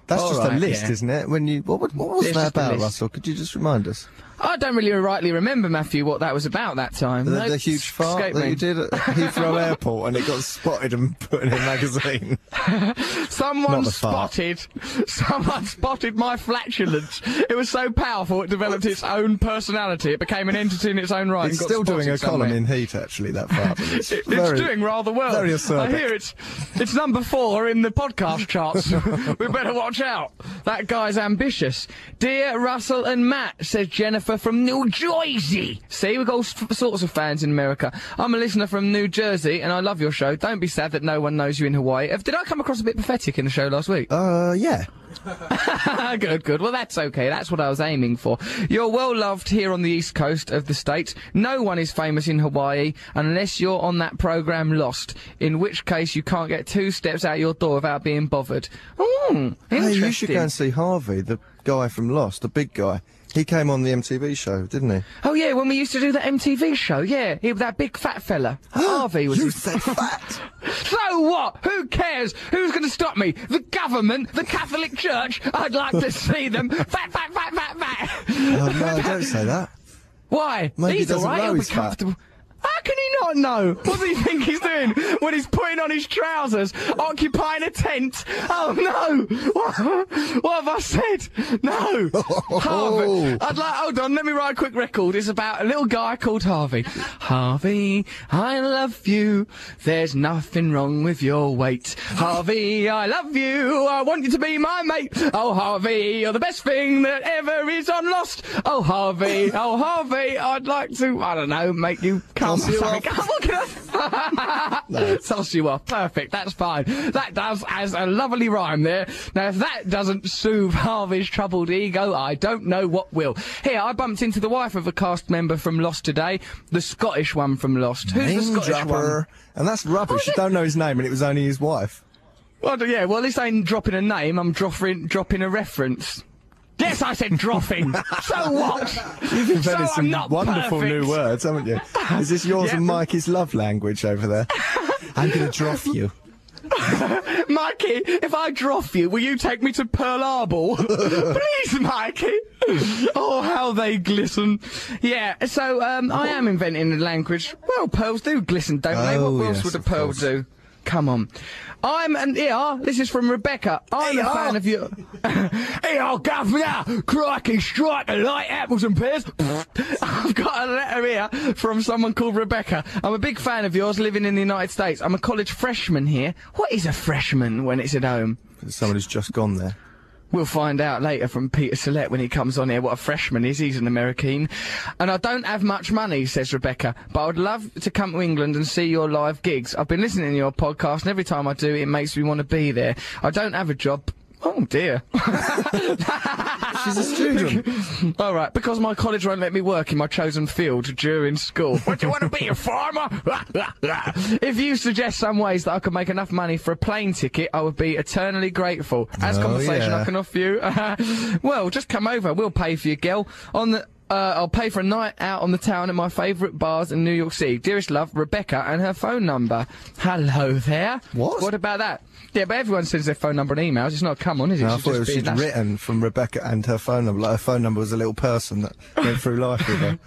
That's all just right, a list, yeah. Isn't it? When you what was that about, Russell? Could you just remind us? I don't really rightly remember, Matthew, what that was about that time. The huge fart that you did at Heathrow Airport, and it got spotted and put in a magazine. Someone spotted my flatulence. It was so powerful, it developed its own personality. It became an entity in its own right. It's still doing a column in Heat, actually. That fart. It's doing rather well. Very assertive. I hear it's number 4 in the podcast charts. We better watch out. That guy's ambitious. Dear Russell and Matt, says Jennifer from New Jersey. See, we've got all sorts of fans in America. I'm a listener from New Jersey and I love your show. Don't be sad that no one knows you in Hawaii. Did I come across a bit pathetic in the show last week? Yeah. Good. Well, that's okay. That's what I was aiming for. You're well loved here on the east coast of the States. No one is famous in Hawaii unless you're on that program Lost, in which case you can't get 2 steps out your door without being bothered. Oh, interesting. Hey, you should go and see Harvey, the guy from Lost, the big guy. He came on the MTV show, didn't he? Oh, yeah, when we used to do the MTV show, yeah. He was that big fat fella. Harvey was... You said fat! So what? Who cares? Who's going to stop me? The government? The Catholic Church? I'd like to see them. Fat, fat, fat, fat, fat! Oh, no, don't say that. Why? Maybe he's all right. He'll be comfortable. How can he not know? What do you think he's doing when he's putting on his trousers, occupying a tent? Oh, no! What have I said? No! Harvey. Hold on, let me write a quick record. It's about a little guy called Harvey. Harvey, I love you. There's nothing wrong with your weight. Harvey, I love you. I want you to be my mate. Oh, Harvey, you're the best thing that ever is on Lost. Oh, Harvey, I'd like to, I don't know, make you come. Toss you off. Perfect. That's fine. That does as a lovely rhyme there. Now, if that doesn't soothe Harvey's troubled ego, I don't know what will. Here, I bumped into the wife of a cast member from Lost today, the Scottish one from Lost. Who's the Scottish one? And that's rubbish. You don't know his name, and it was only his wife. Well, yeah. Well, at least I ain't dropping a name. I'm dropping a reference. Yes, I said dropping. So what? You've invented some wonderful new words, haven't you? Is this yours and Mikey's love language over there? I'm going to drop you. Mikey, if I drop you, will you take me to Pearl Harbor? Please, Mikey. Oh, how they glisten. Yeah, so I am inventing a language. Well, pearls do glisten, don't they? What else would a pearl do? Come on. I'm an ER. This is from Rebecca. I'm a fan of your... ER, governor! Crikey, strike a light, apples and pears. I've got a letter here from someone called Rebecca. I'm a big fan of yours living in the United States. I'm a college freshman here. What is a freshman when it's at home? Someone who's just gone there. We'll find out later from Peter Salett when he comes on here what a freshman is. He's an American. And I don't have much money, says Rebecca, but I would love to come to England and see your live gigs. I've been listening to your podcast, and every time I do, it makes me want to be there. I don't have a job. Oh, dear. She's a student. All right, because my college won't let me work in my chosen field during school. What, do you want to be a farmer? If you suggest some ways that I could make enough money for a plane ticket, I would be eternally grateful. As compensation, I can offer you. Well, just come over. We'll pay for you, girl. I'll pay for a night out on the town at my favourite bars in New York City. Dearest love, Rebecca, and her phone number. Hello there. What? What about that? Yeah, but everyone sends their phone number and emails. It's not come on, is it? No, I thought it was just written from Rebecca and her phone number. Like her phone number was a little person that went through life with her.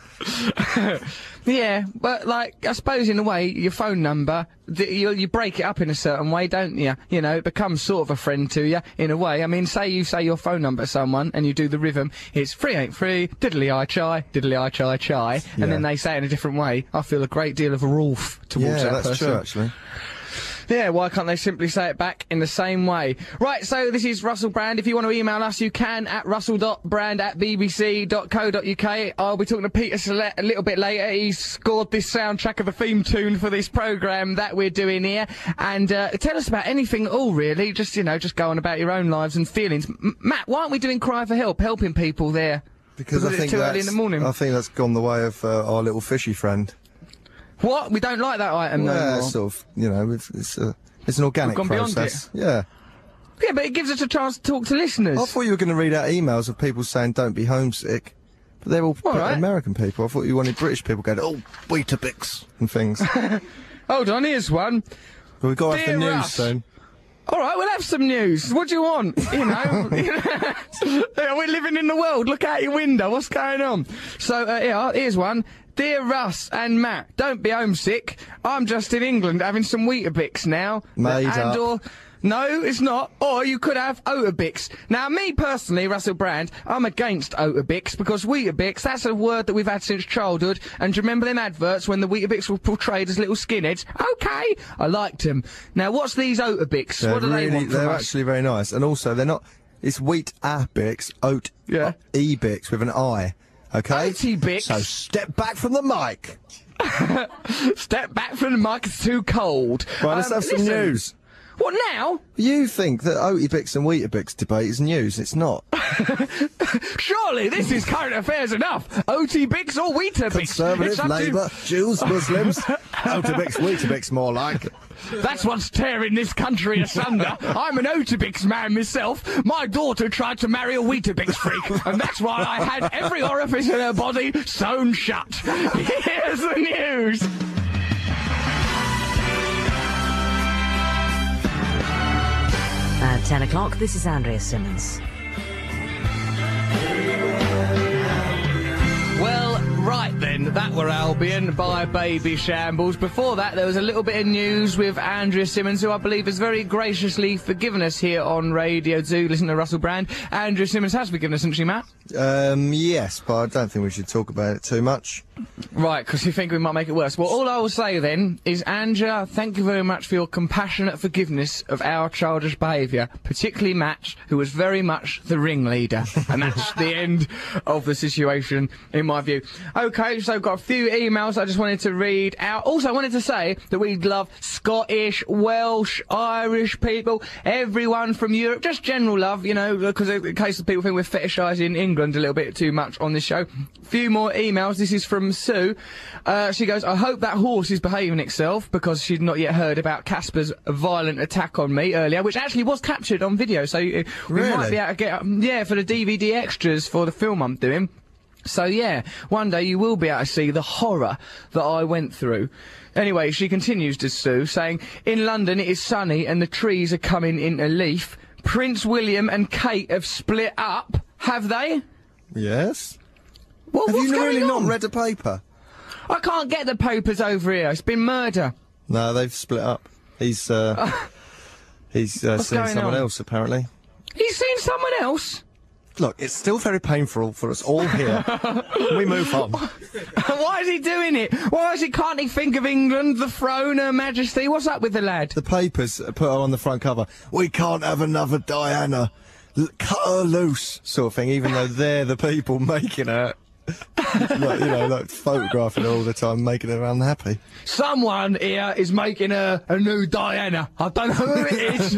Yeah, but like, I suppose in a way, your phone number, you break it up in a certain way, don't you? You know, it becomes sort of a friend to you, in a way. I mean, say you say your phone number to someone and you do the rhythm, it's 383, diddly-I-chai, diddly-I-chai-chai, and then they say it in a different way. I feel a great deal of a Rolf towards that person. Yeah, that's true, actually. Yeah, why can't they simply say it back in the same way? Right, so this is Russell Brand. If you want to email us, you can at russell.brand@bbc.co.uk. I'll be talking to Peter Salett a little bit later. He's scored this soundtrack of the theme tune for this programme that we're doing here. And tell us about anything at all, really. Just, you know, just go on about your own lives and feelings. Matt, why aren't we doing Cry for Help, helping people there? Because I think it's too early in the morning. I think that's gone the way of our little fishy friend. What? We don't like that item no more. Yeah, sort of, you know, it's an organic process. Yeah. Yeah, but it gives us a chance to talk to listeners. I thought you were going to read out emails of people saying, don't be homesick. But they're all right. American people. I thought you wanted British people going, oh, Weetabix and things. Hold on, here's one. Well, we've got to have the news soon. All right, we'll have some news. What do you want? You know, we're living in the world. Look out your window. What's going on? So, here's one. Dear Russ and Matt, don't be homesick. I'm just in England having some Weetabix now. Made up. No, it's not. Or you could have Otabix. Now, me personally, Russell Brand, I'm against Otabix because Weetabix, that's a word that we've had since childhood. And do you remember them adverts when the Weetabix were portrayed as little skinheads? Okay, I liked them. Now, what's these Otabix? They're what do really, they want from They're us? Actually very nice. And also, they're not... It's Wheat-a-Bix, Oat-e-Bix with an I. Okay? Oat-e-Bix. So step back from the mic. Step back from the mic, it's too cold. Right, let's have some news. What now? You think that Oatabix and Weetabix debate is news? It's not. Surely this is current affairs enough. Oatabix or Weetabix? Conservative, Labour, Jews, Muslims. Oatabix, Weetabix, more like. That's what's tearing this country asunder. I'm an Oatabix man myself. My daughter tried to marry a Weetabix freak, and that's why I had every orifice in her body sewn shut. Here's the news. At 10 o'clock, this is Andrea Simmons. Well, right then, that were Albion by Baby Shambles. Before that, there was a little bit of news with Andrea Simmons, who I believe has very graciously forgiven us here on Radio 2. Listen to Russell Brand. Andrea Simmons has forgiven us, hasn't she, Matt? Yes, but I don't think we should talk about it too much. Right, because you think we might make it worse. Well, all I will say then is, Andrea, thank you very much for your compassionate forgiveness of our childish behaviour, particularly Matt, who was very much the ringleader. And that's the end of the situation, in my view. Okay, so I've got a few emails I just wanted to read out. Also, I wanted to say that we love Scottish, Welsh, Irish people, everyone from Europe, just general love, you know, because in case people think we're fetishising England a little bit too much on this show. Few more emails. This is from Sue. She goes, I hope that horse is behaving itself, because she'd not yet heard about Casper's violent attack on me earlier, which actually was captured on video, so we might be able to get, for the DVD extras for the film I'm doing. So, yeah, one day you will be able to see the horror that I went through. Anyway, she continues to Sue, saying, in London it is sunny and the trees are coming into leaf. Prince William and Kate have split up. Have they? Yes. Well, have you really not read the paper? I can't get the papers over here. It's been murder. No, they've split up. He's, seen someone else, apparently. He's seen someone else? Look, it's still very painful for us all here. We move on. Why is he doing it? Why is he? Can't he think of England, the throne, Her Majesty? What's up with the lad? The papers put on the front cover. We can't have another Diana. Cut her loose, sort of thing, even though they're the people making her. like photographing her all the time, making her unhappy. Someone here is making her a new Diana. I don't know who it is.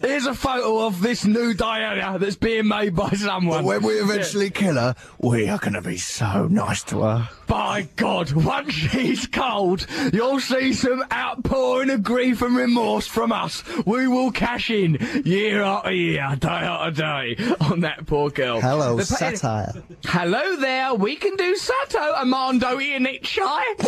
Here's a photo of this new Diana that's being made by someone. But when we eventually kill her, we are going to be so nice to her. By God, once she's cold, you'll see some outpouring of grief and remorse from us. We will cash in year after year, day after day, on that poor girl. Hello, satire. Hello there, we can do Sato, Armando Iannichai.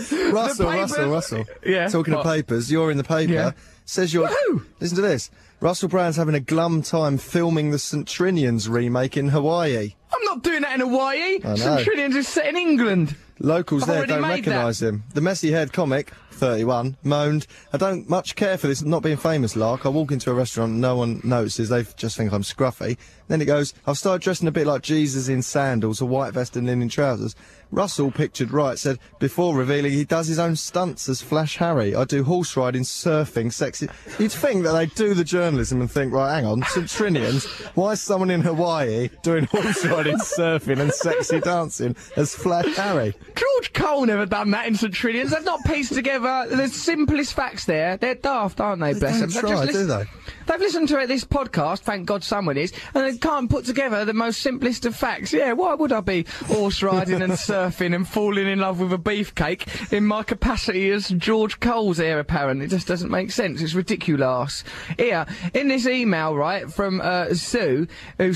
So, Russell. Yeah. Talking of papers, you're in the paper. Yeah. Says you're. Woohoo! Listen to this. Russell Brand's having a glum time filming the St Trinian's remake in Hawaii. I'm not doing that in Hawaii. St Trinian's is set in England. Locals there don't recognise him. The messy-haired comic, 31, moaned, I don't much care for this not being famous lark. I walk into a restaurant, no one notices, they just think I'm scruffy. Then it goes, I've started dressing a bit like Jesus in sandals, a white vest and linen trousers. Russell, pictured right, said, before revealing he does his own stunts as Flash Harry. I do horse riding, surfing, sexy... You'd think that they'd do the journalism and think, right, hang on, St Trinian's, why is someone in Hawaii doing horse riding, surfing and sexy dancing as Flash Harry? George Cole never done that in St Trinian's. They've not pieced together the simplest facts there. They're daft, aren't they, bless them? They don't try, do they? They've listened to this podcast, thank God someone is, and they can't put together the most simplest of facts. Yeah, why would I be horse riding and surfing? surfing and falling in love with a beefcake in my capacity as George Cole's heir apparent. It just doesn't make sense. It's ridiculous. Here, in this email, right, from Sue, who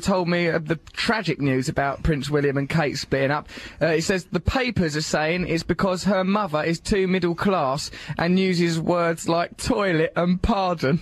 told me the tragic news about Prince William and Kate splitting up, it says the papers are saying it's because her mother is too middle class and uses words like toilet and pardon.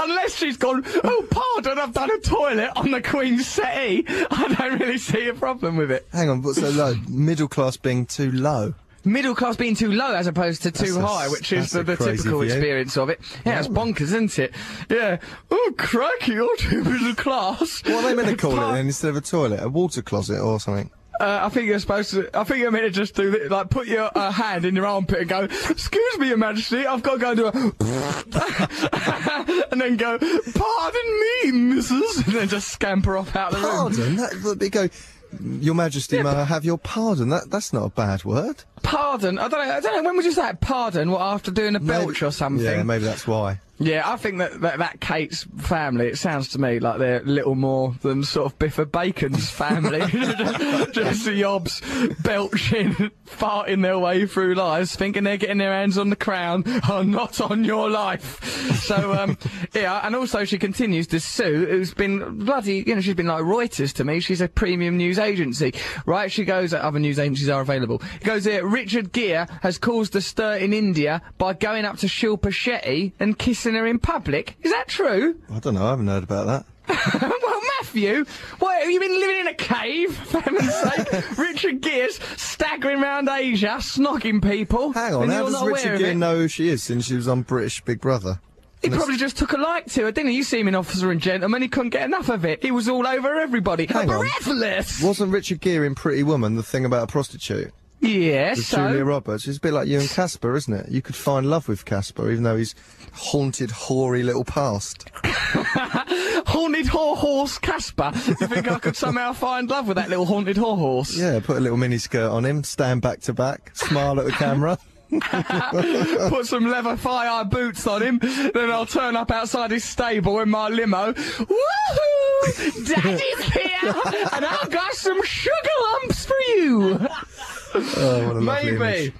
Unless she's gone, oh, pardon, I've done a toilet on the Queen's settee. I don't really see a problem with it. Hang on, what's so low? Middle class being too low. Middle class being too low as opposed to too high, which is the typical experience of it. Yeah, it's bonkers, isn't it? Yeah. Oh, crikey, you're too middle class. What are they meant to call it then instead of a toilet? A water closet or something? I think you're supposed to, I think you're meant to just do this, like put your hand in your armpit and go, excuse me, Your Majesty, I've got to go and do a and then go, pardon me, missus, and then just scamper off out of the room. Pardon? They go, Your Majesty, may I have your pardon? That's not a bad word. Pardon? I don't know, when would you say that? Pardon? What, after doing a belch or something? Yeah, maybe that's why. Yeah, I think that Kate's family, it sounds to me like they're little more than sort of Biffa Bacon's family. Just the yobs belching, farting their way through lives, thinking they're getting their hands on the crown, are not on your life. So, yeah, and also she continues to Sue, who's been bloody, you know, she's been like Reuters to me. She's a premium news agency, right? She goes, other news agencies are available. It goes here, Richard Gere has caused a stir in India by going up to Shilpa Shetty and kissing her in public. Is that true? I don't know, I haven't heard about that. Well, Matthew, what, have you been living in a cave, for heaven's sake? Richard Gere's staggering around Asia, snogging people. Hang on, how does Richard Gere know who she is since she was on British Big Brother? He probably just took a like to her, didn't he? You see him in Officer and Gentleman, he couldn't get enough of it. He was all over everybody. Hang on. Breathless! Wasn't Richard Gere in Pretty Woman the thing about a prostitute? Yes, Julia Roberts. It's a bit like you and Casper, isn't it? You could find love with Casper, even though he's haunted, hoary little past. Haunted whore-horse Casper. You think I could somehow find love with that little haunted whore-horse? Yeah, put a little miniskirt on him, stand back to back, smile at the camera. Put some leather thigh-high boots on him, then I'll turn up outside his stable in my limo. Woohoo! Daddy's here, and I've got some sugar lumps for you. Oh, what a lovely image.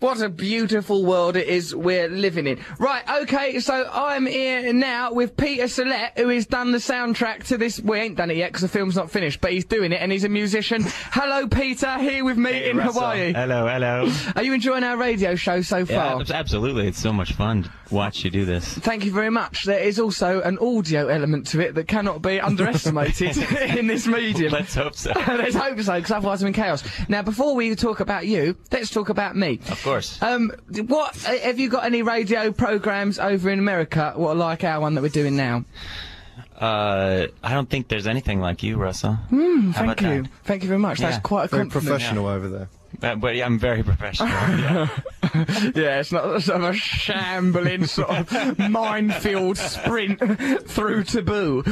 What a beautiful world it is we're living in. Right, okay, so I'm here now with Peter Salett, who has done the soundtrack to this. We ain't done it yet because the film's not finished, but he's doing it and he's a musician. Hello, Peter, here with me in Russell. Hawaii. Hello, hello. Are you enjoying our radio show so far? Yeah, absolutely, it's so much fun to watch you do this. Thank you very much. There is also an audio element to it that cannot be underestimated in this medium. Let's hope so. Let's hope so, because otherwise I'm in chaos. Now, before we talk about you, let's talk about me. Of course. What have you got? Any radio programs over in America? What, like our one that we're doing now? I don't think there's anything like you, Russell. Thank you, thank you very much. Yeah. That's quite a compliment. Professional over there. But yeah, I'm very professional. Yeah. Yeah, it's not sort of a shambling sort of minefield sprint through taboo.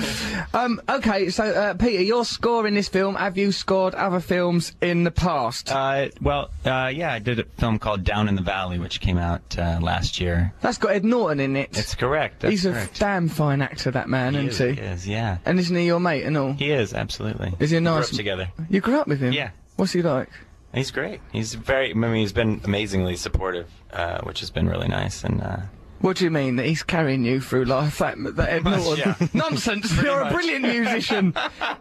Okay, so Peter, you're scoring this film. Have you scored other films in the past? Yeah, I did a film called Down in the Valley, which came out last year. That's got Ed Norton in it. That's correct. He's correct. A damn fine actor, that man, isn't he? He is, yeah. And isn't he your mate and all? He is, absolutely. Is he a nice... We grew up together. You grew up with him? Yeah. What's he like? He's great. He's very, I mean, he's been amazingly supportive, which has been really nice. And what do you mean, that he's carrying you through life? That Ed Norton? Yeah. Nonsense! You're a brilliant musician.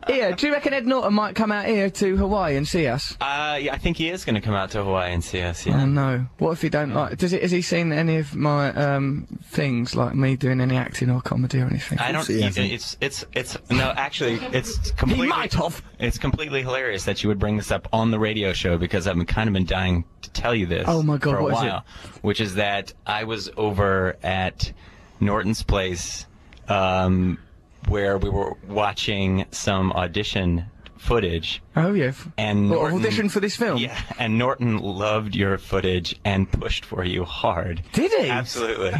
Here, do you reckon Ed Norton might come out here to Hawaii and see us? Yeah, I think he is going to come out to Hawaii and see us. Yeah. Oh no! What if he don't like? Has he seen any of my things, like me doing any acting or comedy or anything? I don't. No, actually, it's completely. He might have. It's completely hilarious that you would bring this up on the radio show, because I've kind of been dying to tell you this. Oh my God! For a while, which is that I was over at Norton's place, where we were watching some audition footage. Oh yeah, and Norton, audition for this film. Yeah, and Norton loved your footage and pushed for you hard. Did he? Absolutely.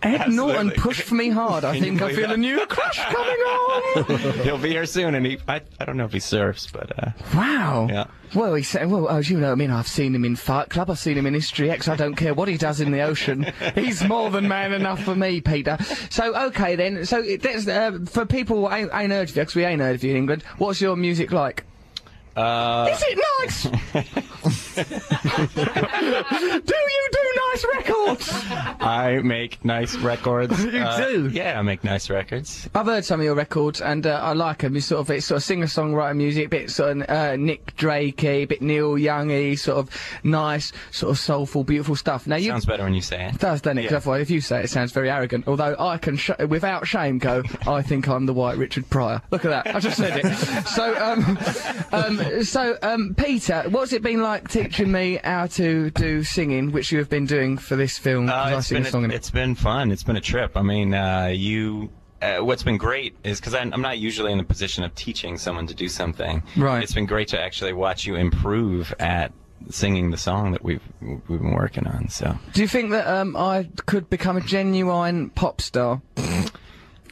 Ed Norton pushed for me hard. I think I feel a new crush coming on. He'll be here soon, and I don't know if he surfs, but wow. Yeah. Well, he said, well, as you know, I mean, I've seen him in Fight Club, I've seen him in History X, I don't care what he does in the ocean. He's more than man enough for me, Peter. So, okay then, so for people who ain't heard of you, because we ain't heard of you in England, what's your music like? Is it nice? Do you do nice records? I make nice records. You do? Yeah, I make nice records. I've heard some of your records, and I like them. It's sort of singer-songwriter music, bit sort of Nick Drake-y, bit Neil Young-y, sort of nice, sort of soulful, beautiful stuff. Now sounds better when you say it. It does, doesn't it? Yeah. 'Cause otherwise, if you say it, it sounds very arrogant. Although I can, without shame, go, I think I'm the white Richard Pryor. Look at that. I just said it. So, Peter, what's it been like teaching me how to do singing, which you have been doing for this film? It's been fun. It's been a trip. I mean, what's been great is, because I'm not usually in the position of teaching someone to do something. Right. It's been great to actually watch you improve at singing the song that we've been working on. So, do you think that I could become a genuine pop star?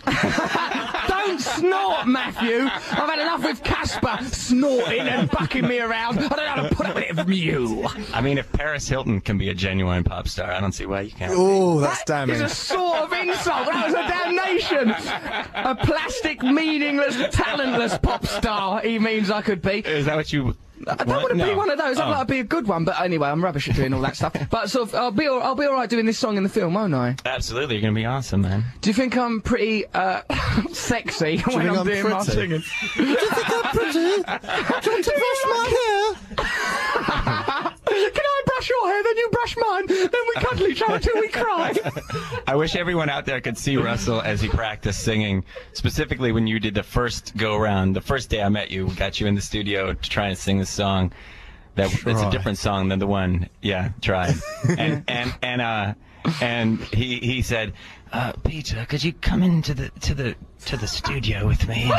Don't snort, Matthew! I've had enough with Casper snorting and bucking me around. I don't know how to put up with it from you. I mean, if Paris Hilton can be a genuine pop star, I don't see why you can't. Oh, that's damning. That is a sort of insult. That was a damnation. A plastic, meaningless, talentless pop star he means I could be. Is that what you... I don't want to be one of those. I'd like to be a good one, but anyway, I'm rubbish at doing all that stuff. But sort of, I'll be all right doing this song in the film, won't I? Absolutely, you're going to be awesome, man. Do you think I'm pretty sexy when I'm doing my singing? Do you think I'm pretty? Trying to brush my hair. Can I brush your hair, then you brush mine, then we cuddle each other till we cry? I wish everyone out there could see Russell as he practiced singing, specifically when you did the first go-round. The first day I met you, we got you in the studio to try and sing this song. That's a different song than the one, try. And he said, Peter, could you come into the studio with me?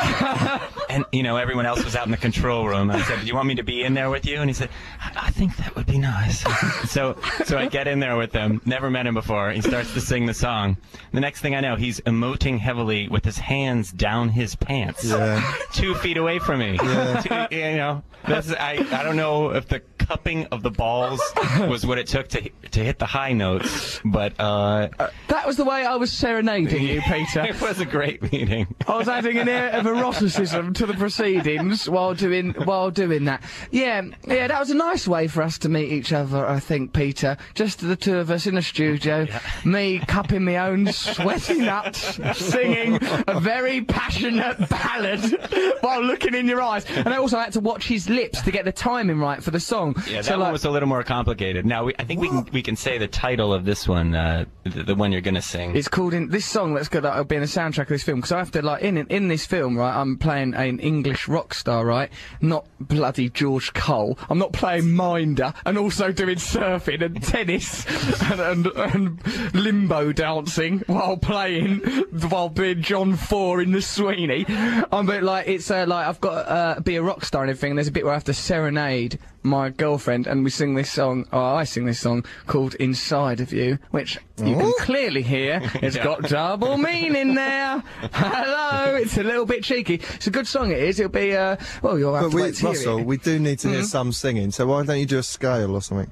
And you know, everyone else was out in the control room. I said, do you want me to be in there with you? And he said, I think that would be nice. So I get in there with him, never met him before. He starts to sing the song. The next thing I know, he's emoting heavily with his hands down his pants. Yeah. 2 feet away from me. Yeah. I don't know if the cupping of the balls was what it took to hit the high notes, but that was the way I was serenading you, Peter. It was a great meeting. I was adding an air of eroticism to the proceedings while doing that. Yeah, that was a nice way for us to meet each other, I think, Peter. Just the two of us in a studio, me cupping my own sweaty nuts, singing a very passionate ballad while looking in your eyes. And I also had to watch his lips to get the timing right for the song. Yeah, that one was a little more complicated. Now, I think we can say the title of this one, the one you're going to sing. It's called, in this song that's going to be in the soundtrack of this film, because I have to, like, in this film, right, I'm playing an English rock star, right? Not bloody George Cole. I'm not playing Minder and also doing surfing and tennis and limbo dancing while being John Four in the Sweeney. I'm a bit like, I've got to be a rock star and everything, and there's a bit where I have to serenade my girlfriend, and we sing this song, I sing this song called Inside of You, which you can clearly hear it's got double meaning there. Hello, it's a little bit cheeky. It's a good song, it is. It'll be, you'll have to wait to hear it. Russell, we do need to hear some singing, so why don't you do a scale or something?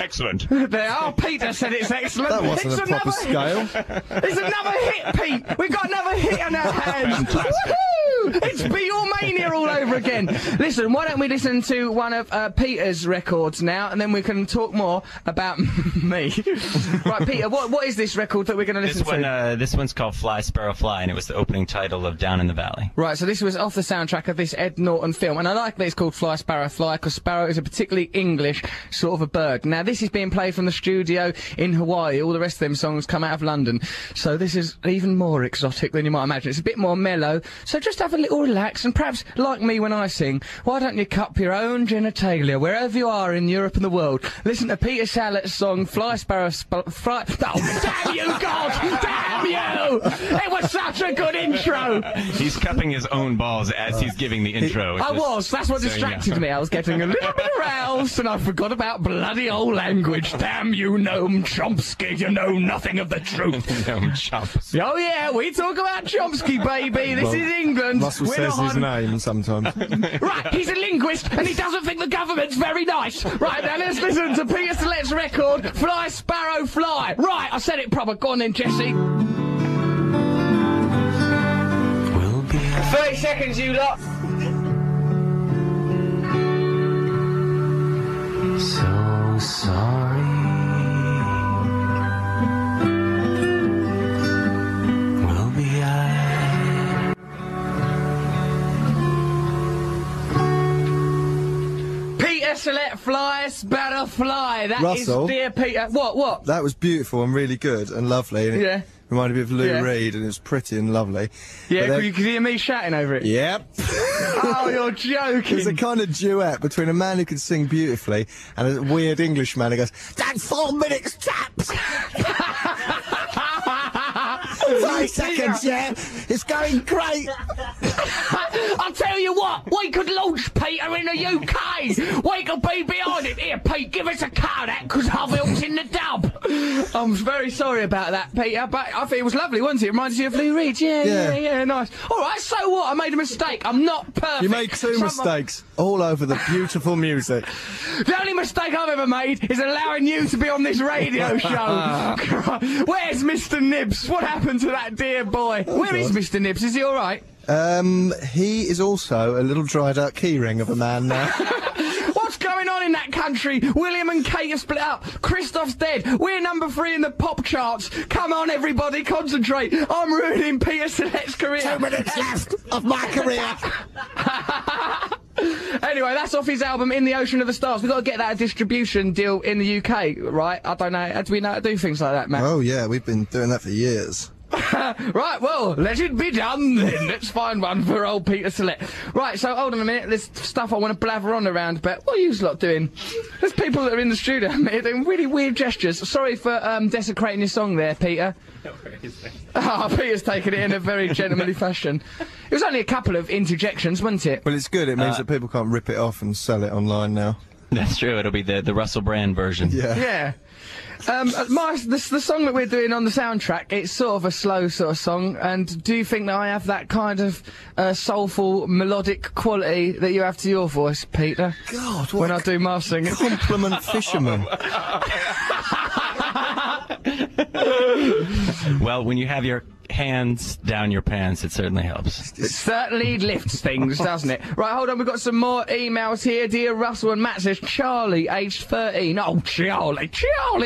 Excellent. Peter said it's excellent. That wasn't a proper scale. It's another hit, Pete. We've got another hit on our hands. Woohoo! It's Beatlemania all over again. Listen, why don't we listen to one of Peter's records now, and then we can talk more about me. Right, Peter, what is this record that we're going to listen to? This one's called Fly, Sparrow, Fly, and it was the opening title of Down in the Valley. Right, so this was off the soundtrack of this Ed Norton film, and I like that it's called Fly, Sparrow, Fly, because sparrow is a particularly English sort of a bird. Now, this is being played from the studio in Hawaii. All the rest of them songs come out of London. So this is even more exotic than you might imagine. It's a bit more mellow. So just have a little relax, and perhaps, like me when I sing, why don't you cup your own genitalia wherever you are in Europe and the world? Listen to Peter Salett's song, Fly, Sparrow, Fly... Oh, damn you, God! Damn you! It was such a good intro! He's cupping his own balls as he's giving the intro. That's what distracted me. I was getting a little bit aroused, and I forgot about bloody old language. Damn you, Noam Chomsky, you know nothing of the truth. Noam Chomsky. Oh, yeah, we talk about Chomsky, baby. This is England. Russell says his name sometimes. Right, he's a linguist, and he doesn't think the government's very nice. Right, now let's listen to Peter Salett's record, Fly, Sparrow, Fly. Right, I said it proper. Go on then, Jesse. 30 seconds, you lot. so sorry. We'll be out. Peter Salett, fly, sparrow, fly. That Russell, is dear Peter. What? That was beautiful and really good and lovely. And yeah. Reminded me of Lou Reed, and it was pretty and lovely. Yeah, then... you could hear me shouting over it. Yep. Oh, you're joking. It's a kind of duet between a man who can sing beautifully and a weird English man who goes, "That's 4 minutes, chaps." 5 seconds, yeah. It's going great. I'll tell you what, we could launch Peter in the UK. We could be behind him. Here, Pete, give us a card out, because Harville's in the dub. I'm very sorry about that, Peter, but I think it was lovely, wasn't it? It reminds you of Lou Reed. Yeah, nice. All right, so what? I made a mistake. I'm not perfect. You made two mistakes all over the beautiful music. The only mistake I've ever made is allowing you to be on this radio show. Where's Mr. Nibs? What happened to that dear boy? Oh, where is Mr. Nibs? Is he all right? He is also a little dried-up keyring of a man now. What's going on in that country? William and Kate are split up. Christoph's dead. We're number 3 in the pop charts. Come on, everybody, concentrate. I'm ruining Peter Sellett's career. 2 minutes left of my career. Anyway, that's off his album, In the Ocean of the Stars. We've got to get that a distribution deal in the UK, right? I don't know. How do we know how to do things like that, Matt? Oh, yeah, we've been doing that for years. Right, well, let it be done then. Let's find one for old Peter Salett. Right, so hold on a minute. There's stuff I want to blather on around, but what are you lot doing? There's people that are in the studio doing really weird gestures. Sorry for desecrating your song there, Peter. Ah, oh, Peter's taken it in a very gentlemanly fashion. It was only a couple of interjections, wasn't it? Well, it's good. It means that people can't rip it off and sell it online now. That's true. It'll be the Russell Brand version. Yeah. The song that we're doing on the soundtrack, it's sort of a slow sort of song, and do you think that I have that kind of soulful, melodic quality that you have to your voice, Peter? God, what when I do my singing. Compliment fisherman. Well, when you have your hands down your pants, it certainly helps. It certainly lifts things, doesn't it? Right, hold on, we've got some more emails here. Dear Russell and Matt says, Charlie, aged 13. Oh, Charlie,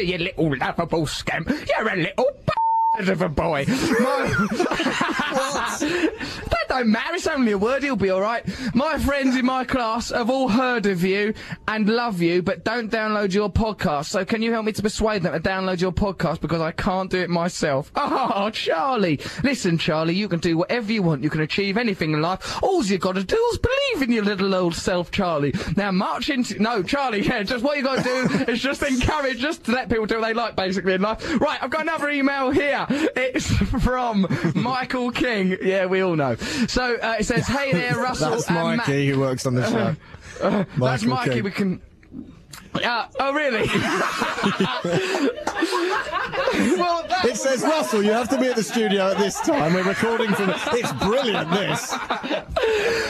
you little lovable scamp. You're a little b***h of a boy. That don't matter, it's only a word, he'll be all right. My friends in my class have all heard of you and love you, but don't download your podcast. So can you help me to persuade them to download your podcast, because I can't do it myself. Oh, Charlie. Listen, Charlie, you can do whatever you want. You can achieve anything in life. All you got to do is believe in your little old self, Charlie. Now march into... No, Charlie, yeah, just what you got to do is just encourage, just to let people do what they like, basically, in life. Right, I've got another email here. It's from Michael King. Yeah, we all know. So it says, "Hey there, Russell." That's and Mikey who works on the show. That's Mikey. King. We can. Oh really? Well, it says, Russell, you have to be at the studio at this time. We're recording from. It's brilliant. This.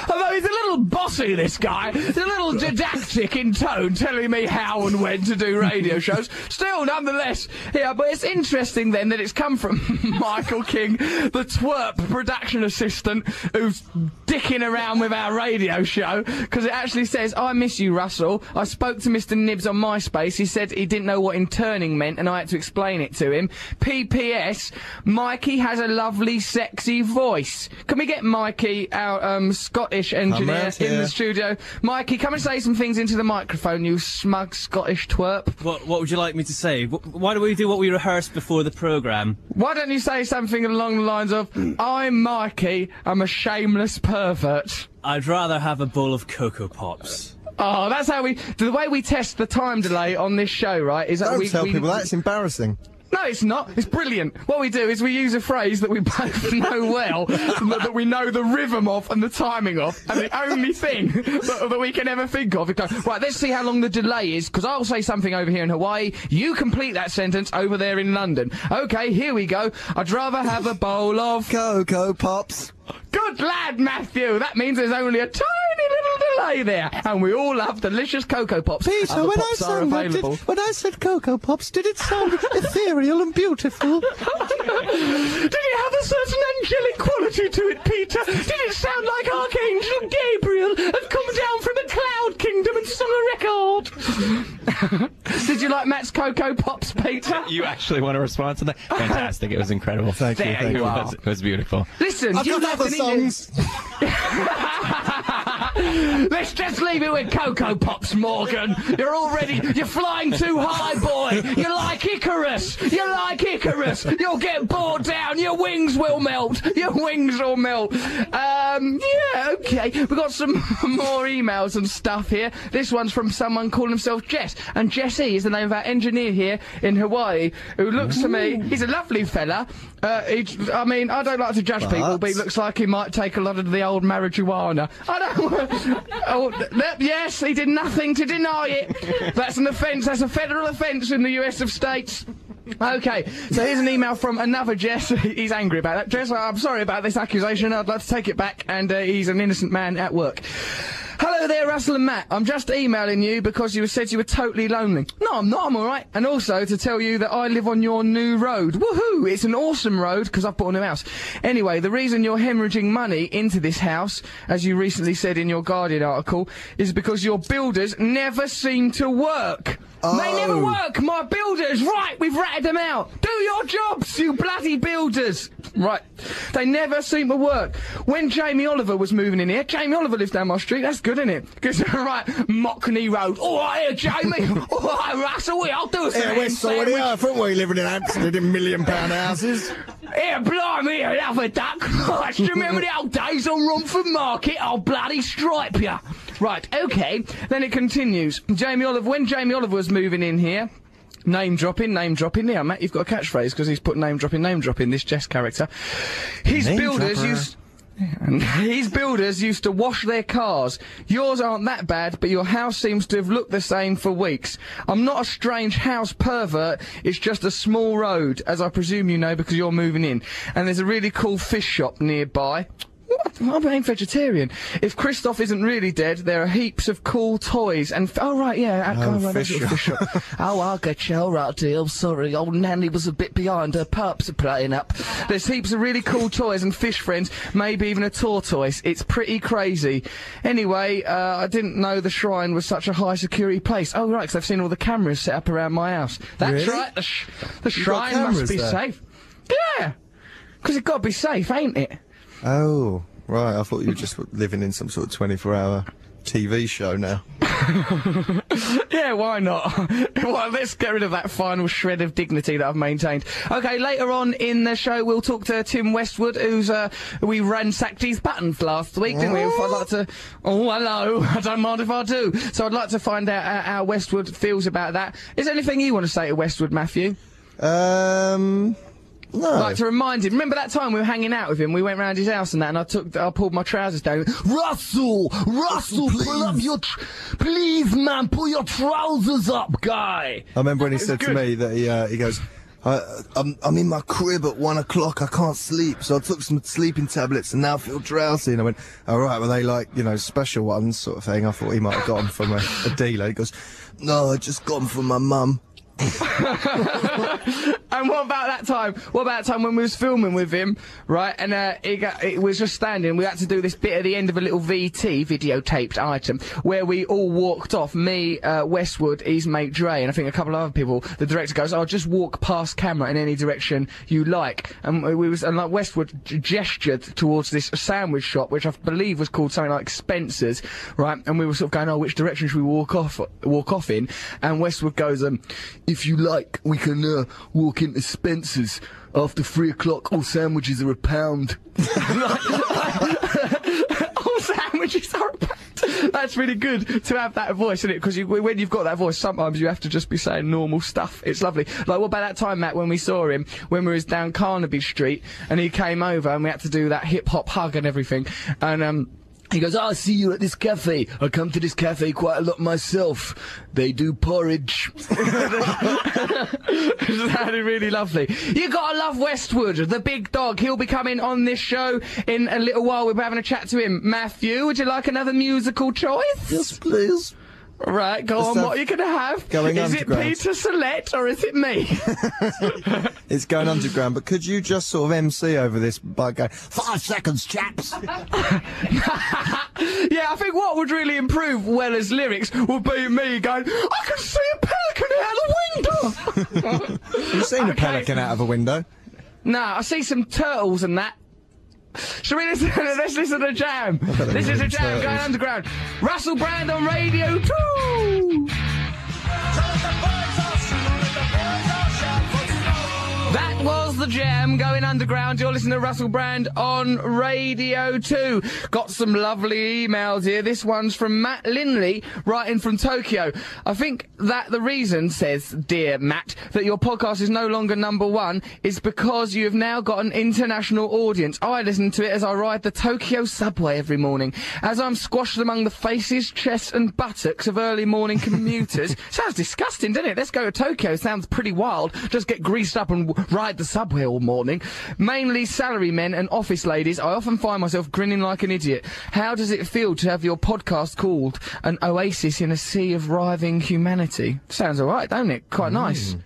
Although he's a little bossy, this guy. He's a little didactic in tone, telling me how and when to do radio shows. Still, nonetheless, yeah. But it's interesting then that it's come from Michael King, the twerp production assistant who's dicking around with our radio show, because it actually says, "I miss you, Russell. I spoke to Mr. Nibs on MySpace. He said he didn't know what interning meant and I had to explain it to him. PPS, Mikey has a lovely sexy voice." Can we get Mikey, our Scottish engineer, in the studio? Mikey, come and say some things into the microphone, you smug Scottish twerp. What would you like me to say? Why don't we do what we rehearsed before the programme? Why don't you say something along the lines of, "I'm Mikey, I'm a shameless pervert. I'd rather have a bowl of Cocoa Pops." Oh, that's how we... The way we test the time delay on this show, right, is that we... Don't tell people that, it's embarrassing. No, it's not. It's brilliant. What we do is we use a phrase that we both know well, that we know the rhythm of and the timing of, and the only thing that we can ever think of. Right, let's see how long the delay is, because I'll say something over here in Hawaii, you complete that sentence over there in London. Okay, here we go. I'd rather have a bowl of... Cocoa Pops. Good lad, Matthew. That means there's only a tiny little delay. play there, and we all love delicious Cocoa Pops. Peter, other when pops I sang that, when I said Cocoa Pops, did it sound ethereal and beautiful? Did it have a certain angelic quality to it, Peter? Did it sound like Archangel Gabriel had come down from a cloud kingdom and sung a record? Did you like Matt's Cocoa Pops, Peter? You actually want a response to that? Fantastic. It was incredible. Thank you. Thank you. It was beautiful. Listen, I've got other songs. Let's just leave it with Cocoa Pops, Morgan. You're flying too high, boy. You're like Icarus. You'll get bored down. Your wings will melt. Yeah, okay. We've got some more emails and stuff here. This one's from someone calling himself Jess. And Jesse is the name of our engineer here in Hawaii, who looks to me, he's a lovely fella. I mean, I don't like to judge people, but he looks like he might take a lot of the old marijuana. Yes, he did nothing to deny it. That's an offence. That's a federal offence in the US of states. Okay, so here's an email from another Jess. He's angry about that. Jess, I'm sorry about this accusation. I'd like to take it back, and he's an innocent man at work. Hello there, Russell and Matt. I'm just emailing you because you said you were totally lonely. No, I'm not. I'm all right. And also to tell you that I live on your new road. Woohoo! It's an awesome road because I've bought a new house. Anyway, the reason you're hemorrhaging money into this house, as you recently said in your Guardian article, is because your builders never seem to work. Oh. They never work, my builders! Right, we've ratted them out! Do your jobs, you bloody builders! Right. They never seem to work. When Jamie Oliver was moving in here, Jamie Oliver lives down my street, that's good, isn't it? Because, right, Mockney Road. All right, here, Jamie! All right, Russell, I'll do something. Yeah, we're sorted out, aren't we, living in absolute £1 million houses? Here, blimey, another duck! Right, do you remember the old days on Romford Market? I'll bloody stripe you! Right, okay, then it continues. Jamie Oliver, when Jamie Oliver was moving in here, name dropping now, Matt, you've got a catchphrase because he's put name dropping this Jess character. His builders used to wash their cars. Yours aren't that bad, but your house seems to have looked the same for weeks. I'm not a strange house pervert, it's just a small road, as I presume you know because you're moving in. And there's a really cool fish shop nearby. I'm being vegetarian. If Christoph isn't really dead, there are heaps of cool toys and... Oh, right, yeah. Fish shop. Oh, I'll get you. All right, dear. I'm sorry. Old Nanny was a bit behind. Her pups are playing up. There's heaps of really cool toys and fish friends, maybe even a tortoise. It's pretty crazy. Anyway, I didn't know the shrine was such a high-security place. Oh, right, because I've seen all the cameras set up around my house. That's really? Right. The shrine must be safe. Yeah. Because it's got to be safe, ain't it? Oh, right, I thought you were just living in some sort of 24-hour TV show now. Yeah, why not? Well, let's get rid of that final shred of dignity that I've maintained. Okay, later on in the show, we'll talk to Tim Westwood, who's, we ransacked his buttons last week, didn't we? If I'd like to... Oh, hello, I don't mind if I do. So I'd like to find out how Westwood feels about that. Is there anything you want to say to Westwood, Matthew? No. Like to remind him. Remember that time we were hanging out with him? We went round his house and that, and I pulled my trousers down. Russell, please. Pull up your, please, man, pull your trousers up, guy. I remember when he said to me that he goes, I'm in my crib at 1 o'clock. I can't sleep, so I took some sleeping tablets and now feel drowsy. And I went, all right, were they like, you know, special ones sort of thing? I thought he might have got them from a dealer. He goes, no, I just got them from my mum. And what about that time? What about that time when we was filming with him, right? And it was just standing. We had to do this bit at the end of a little VT, videotaped item, where we all walked off. Me, Westwood, his mate Dre, and I think a couple of other people. The director goes, "I'll just walk past camera in any direction you like." And we was, and like Westwood gestured towards this sandwich shop, which I believe was called something like Spencer's, right? And we were sort of going, "Oh, which direction should we walk off in?" And Westwood goes, "If you like, we can walk into Spencer's after 3 o'clock. All sandwiches are £1." All sandwiches are £1. That's really good to have that voice, isn't it? Because when you've got that voice, sometimes you have to just be saying normal stuff. It's lovely. Like, what about that time, Matt, when we saw him when we was down Carnaby Street and he came over and we had to do that hip hop hug and everything, and He goes, I'll see you at this cafe. I come to this cafe quite a lot myself. They do porridge. It sounded really lovely. You gotta love Westwood, the big dog. He'll be coming on this show in a little while. We'll be having a chat to him. Matthew, would you like another musical choice? Yes, please. Right, go on, what are you going to have? Is it Peter Salett or is it me? It's going underground, but could you just sort of MC over this by going, 5 seconds, chaps! Yeah, I think what would really improve Weller's lyrics would be me going, I can see a pelican out the window! You've seen a pelican out of a window? No, I see some turtles and that. Shall we listen? Let's listen to The Jam. This is The Jam going underground. Russell Brand on Radio 2. That was The Jam going underground. You're listening to Russell Brand on Radio 2. Got some lovely emails here. This one's from Matt Linley, writing from Tokyo. I think that the reason, says dear Matt, that your podcast is no longer #1 is because you have now got an international audience. I listen to it as I ride the Tokyo subway every morning. As I'm squashed among the faces, chests and buttocks of early morning commuters. Sounds disgusting, doesn't it? Let's go to Tokyo. Sounds pretty wild. Just get greased up and ride the subway all morning. Mainly salary men and office ladies, I often find myself grinning like an idiot. How does it feel to have your podcast called an oasis in a sea of writhing humanity? Sounds all right, don't it? Quite nice.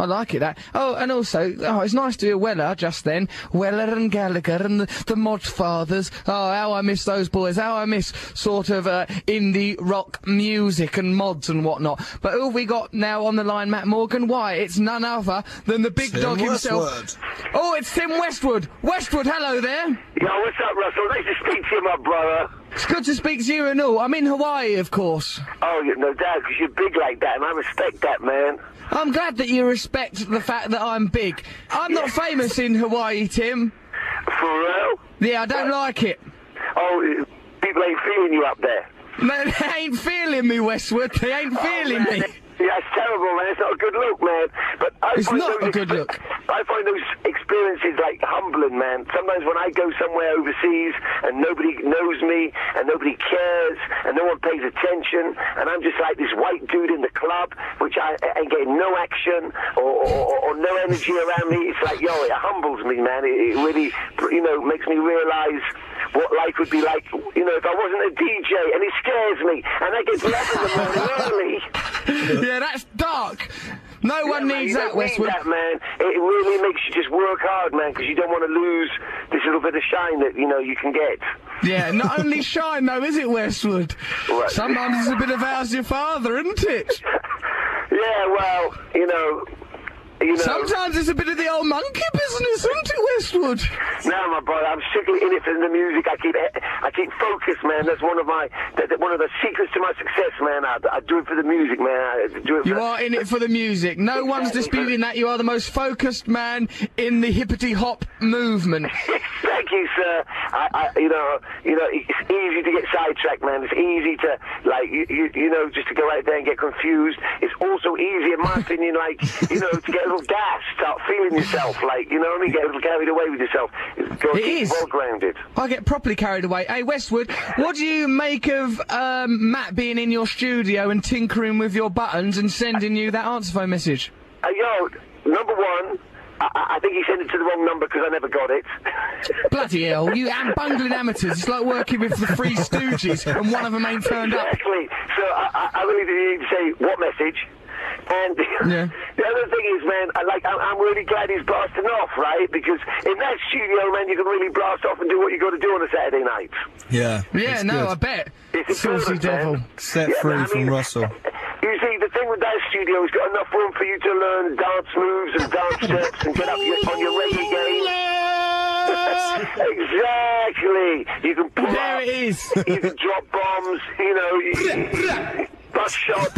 I like it, that. Oh, and also, oh, it's nice to hear Weller just then. Weller and Gallagher and the Mod Fathers. Oh, how I miss those boys. How I miss sort of indie rock music and mods and whatnot. But who have we got now on the line, Matt Morgan? Why, it's none other than the big dog himself. Oh, it's Tim Westwood. Westwood, hello there. Yo, what's up, Russell? Nice to speak to you, my brother. It's good to speak to you and all. I'm in Hawaii, of course. Oh, no doubt, because you're big like that, and I respect that, man. I'm glad that you respect the fact that I'm big. I'm not famous in Hawaii, Tim. For real? Yeah, I don't like it. Oh, people ain't feeling you up there. No, they ain't feeling me, Westwood. They ain't feeling me. Yeah, it's terrible, man. It's not a good look, man. But it's not a good look. I find those experiences, like, humbling, man. Sometimes when I go somewhere overseas and nobody knows me and nobody cares and no one pays attention and I'm just like this white dude in the club, which I get no action or no energy around me. It's like, yo, it humbles me, man. It really, you know, makes me realise what life would be like, you know, if I wasn't a DJ, and it scares me, and I get to laugh in the morning early. Yeah, that's dark. No one needs that, Westwood. That, man. It really makes you just work hard, man, because you don't want to lose this little bit of shine that, you know, you can get. Yeah, not only shine, though, is it, Westwood? Right. Sometimes it's a bit of how's your father, isn't it? Yeah, well, you know... Sometimes it's a bit of the old monkey business, isn't it, Westwood? No, my brother, I'm strictly in it for the music. I keep focused, man. That's one of the secrets to my success, man. I do it for the music, man. You are in it for the music. No one's disputing that. You are the most focused man in the hippity hop movement. Thank you, sir. You know, it's easy to get sidetracked, man. It's easy to, like, you know, just to go out there and get confused. It's also easy, in my opinion, like, you know, to get a little gas, start feeling yourself, like, you know, only get a little carried away with yourself. It is. Well grounded. I get properly carried away. Hey, Westwood, what do you make of Matt being in your studio and tinkering with your buttons and sending you that answer phone message? Yo, #1... I think he sent it to the wrong number because I never got it. Bloody hell, you bungling amateurs. It's like working with the Three Stooges and one of them ain't turned up. Exactly. So I really need to say, what message? And the other thing is, man, I'm really glad he's blasting off, right? Because in that studio, man, you can really blast off and do what you got to do on a Saturday night. Yeah. Yeah, no, good. I bet. It's Saucy Devil. Set free from Russell. You see, the thing with that studio is got enough room for you to learn dance moves and dance steps and get up on your reggae game. Exactly. You can pull up. There it is. You can drop bombs, you know. bus shop.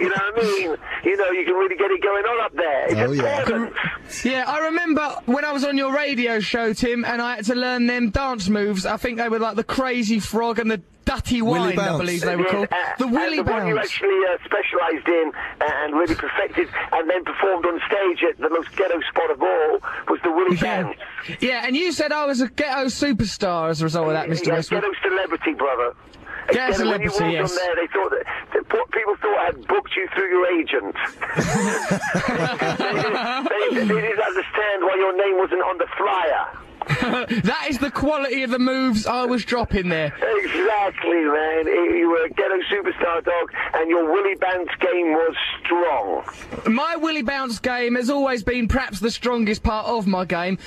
You know what I mean? You know, you can really get it going on up there. It's yeah, I remember when I was on your radio show, Tim, and I had to learn them dance moves. I think they were like the Crazy Frog and the Dutty Wine, I believe they were called. The Willy Bounce. The one you actually specialised in and really perfected and then performed on stage at the most ghetto spot of all was the Willy Bounce. Yeah, and you said I was a ghetto superstar as a result of that, Mr. Westwood. Ghetto celebrity, brother. Yes, when you walked on there, they thought that people thought I had booked you through your agent. They didn't understand why your name wasn't on the flyer. That is the quality of the moves I was dropping there. Exactly, man. You were a ghetto superstar, dog, and your Willy Bounce game was strong. My Willy Bounce game has always been perhaps the strongest part of my game,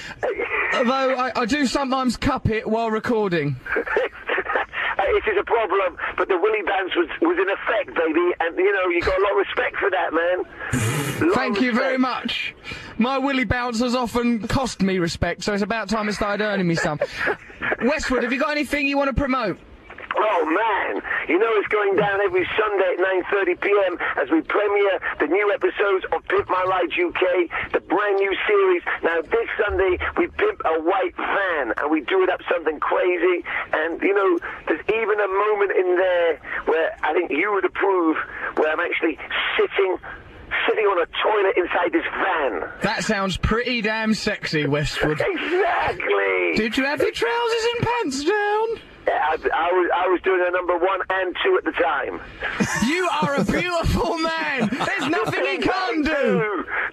although I do sometimes cup it while recording. It is a problem, but the Willy Bounce was in effect, baby, and, you know, you got a lot of respect for that, man. Thank you very much. My Willy Bounce has often cost me respect, so it's about time it started earning me some. Westwood, have you got anything you want to promote? Oh, man, you know it's going down every Sunday at 9:30pm as we premiere the new episodes of Pimp My Ride UK, the brand new series. Now, this Sunday, we pimp a white van, and we do it up something crazy. And, you know, there's even a moment in there where I think you would approve, where I'm actually sitting on a toilet inside this van. That sounds pretty damn sexy, Westwood. Exactly. Did you have your trousers and pants down? Yeah, I was doing a number 1 and 2 at the time. You are a beautiful man. There's nothing he can't do.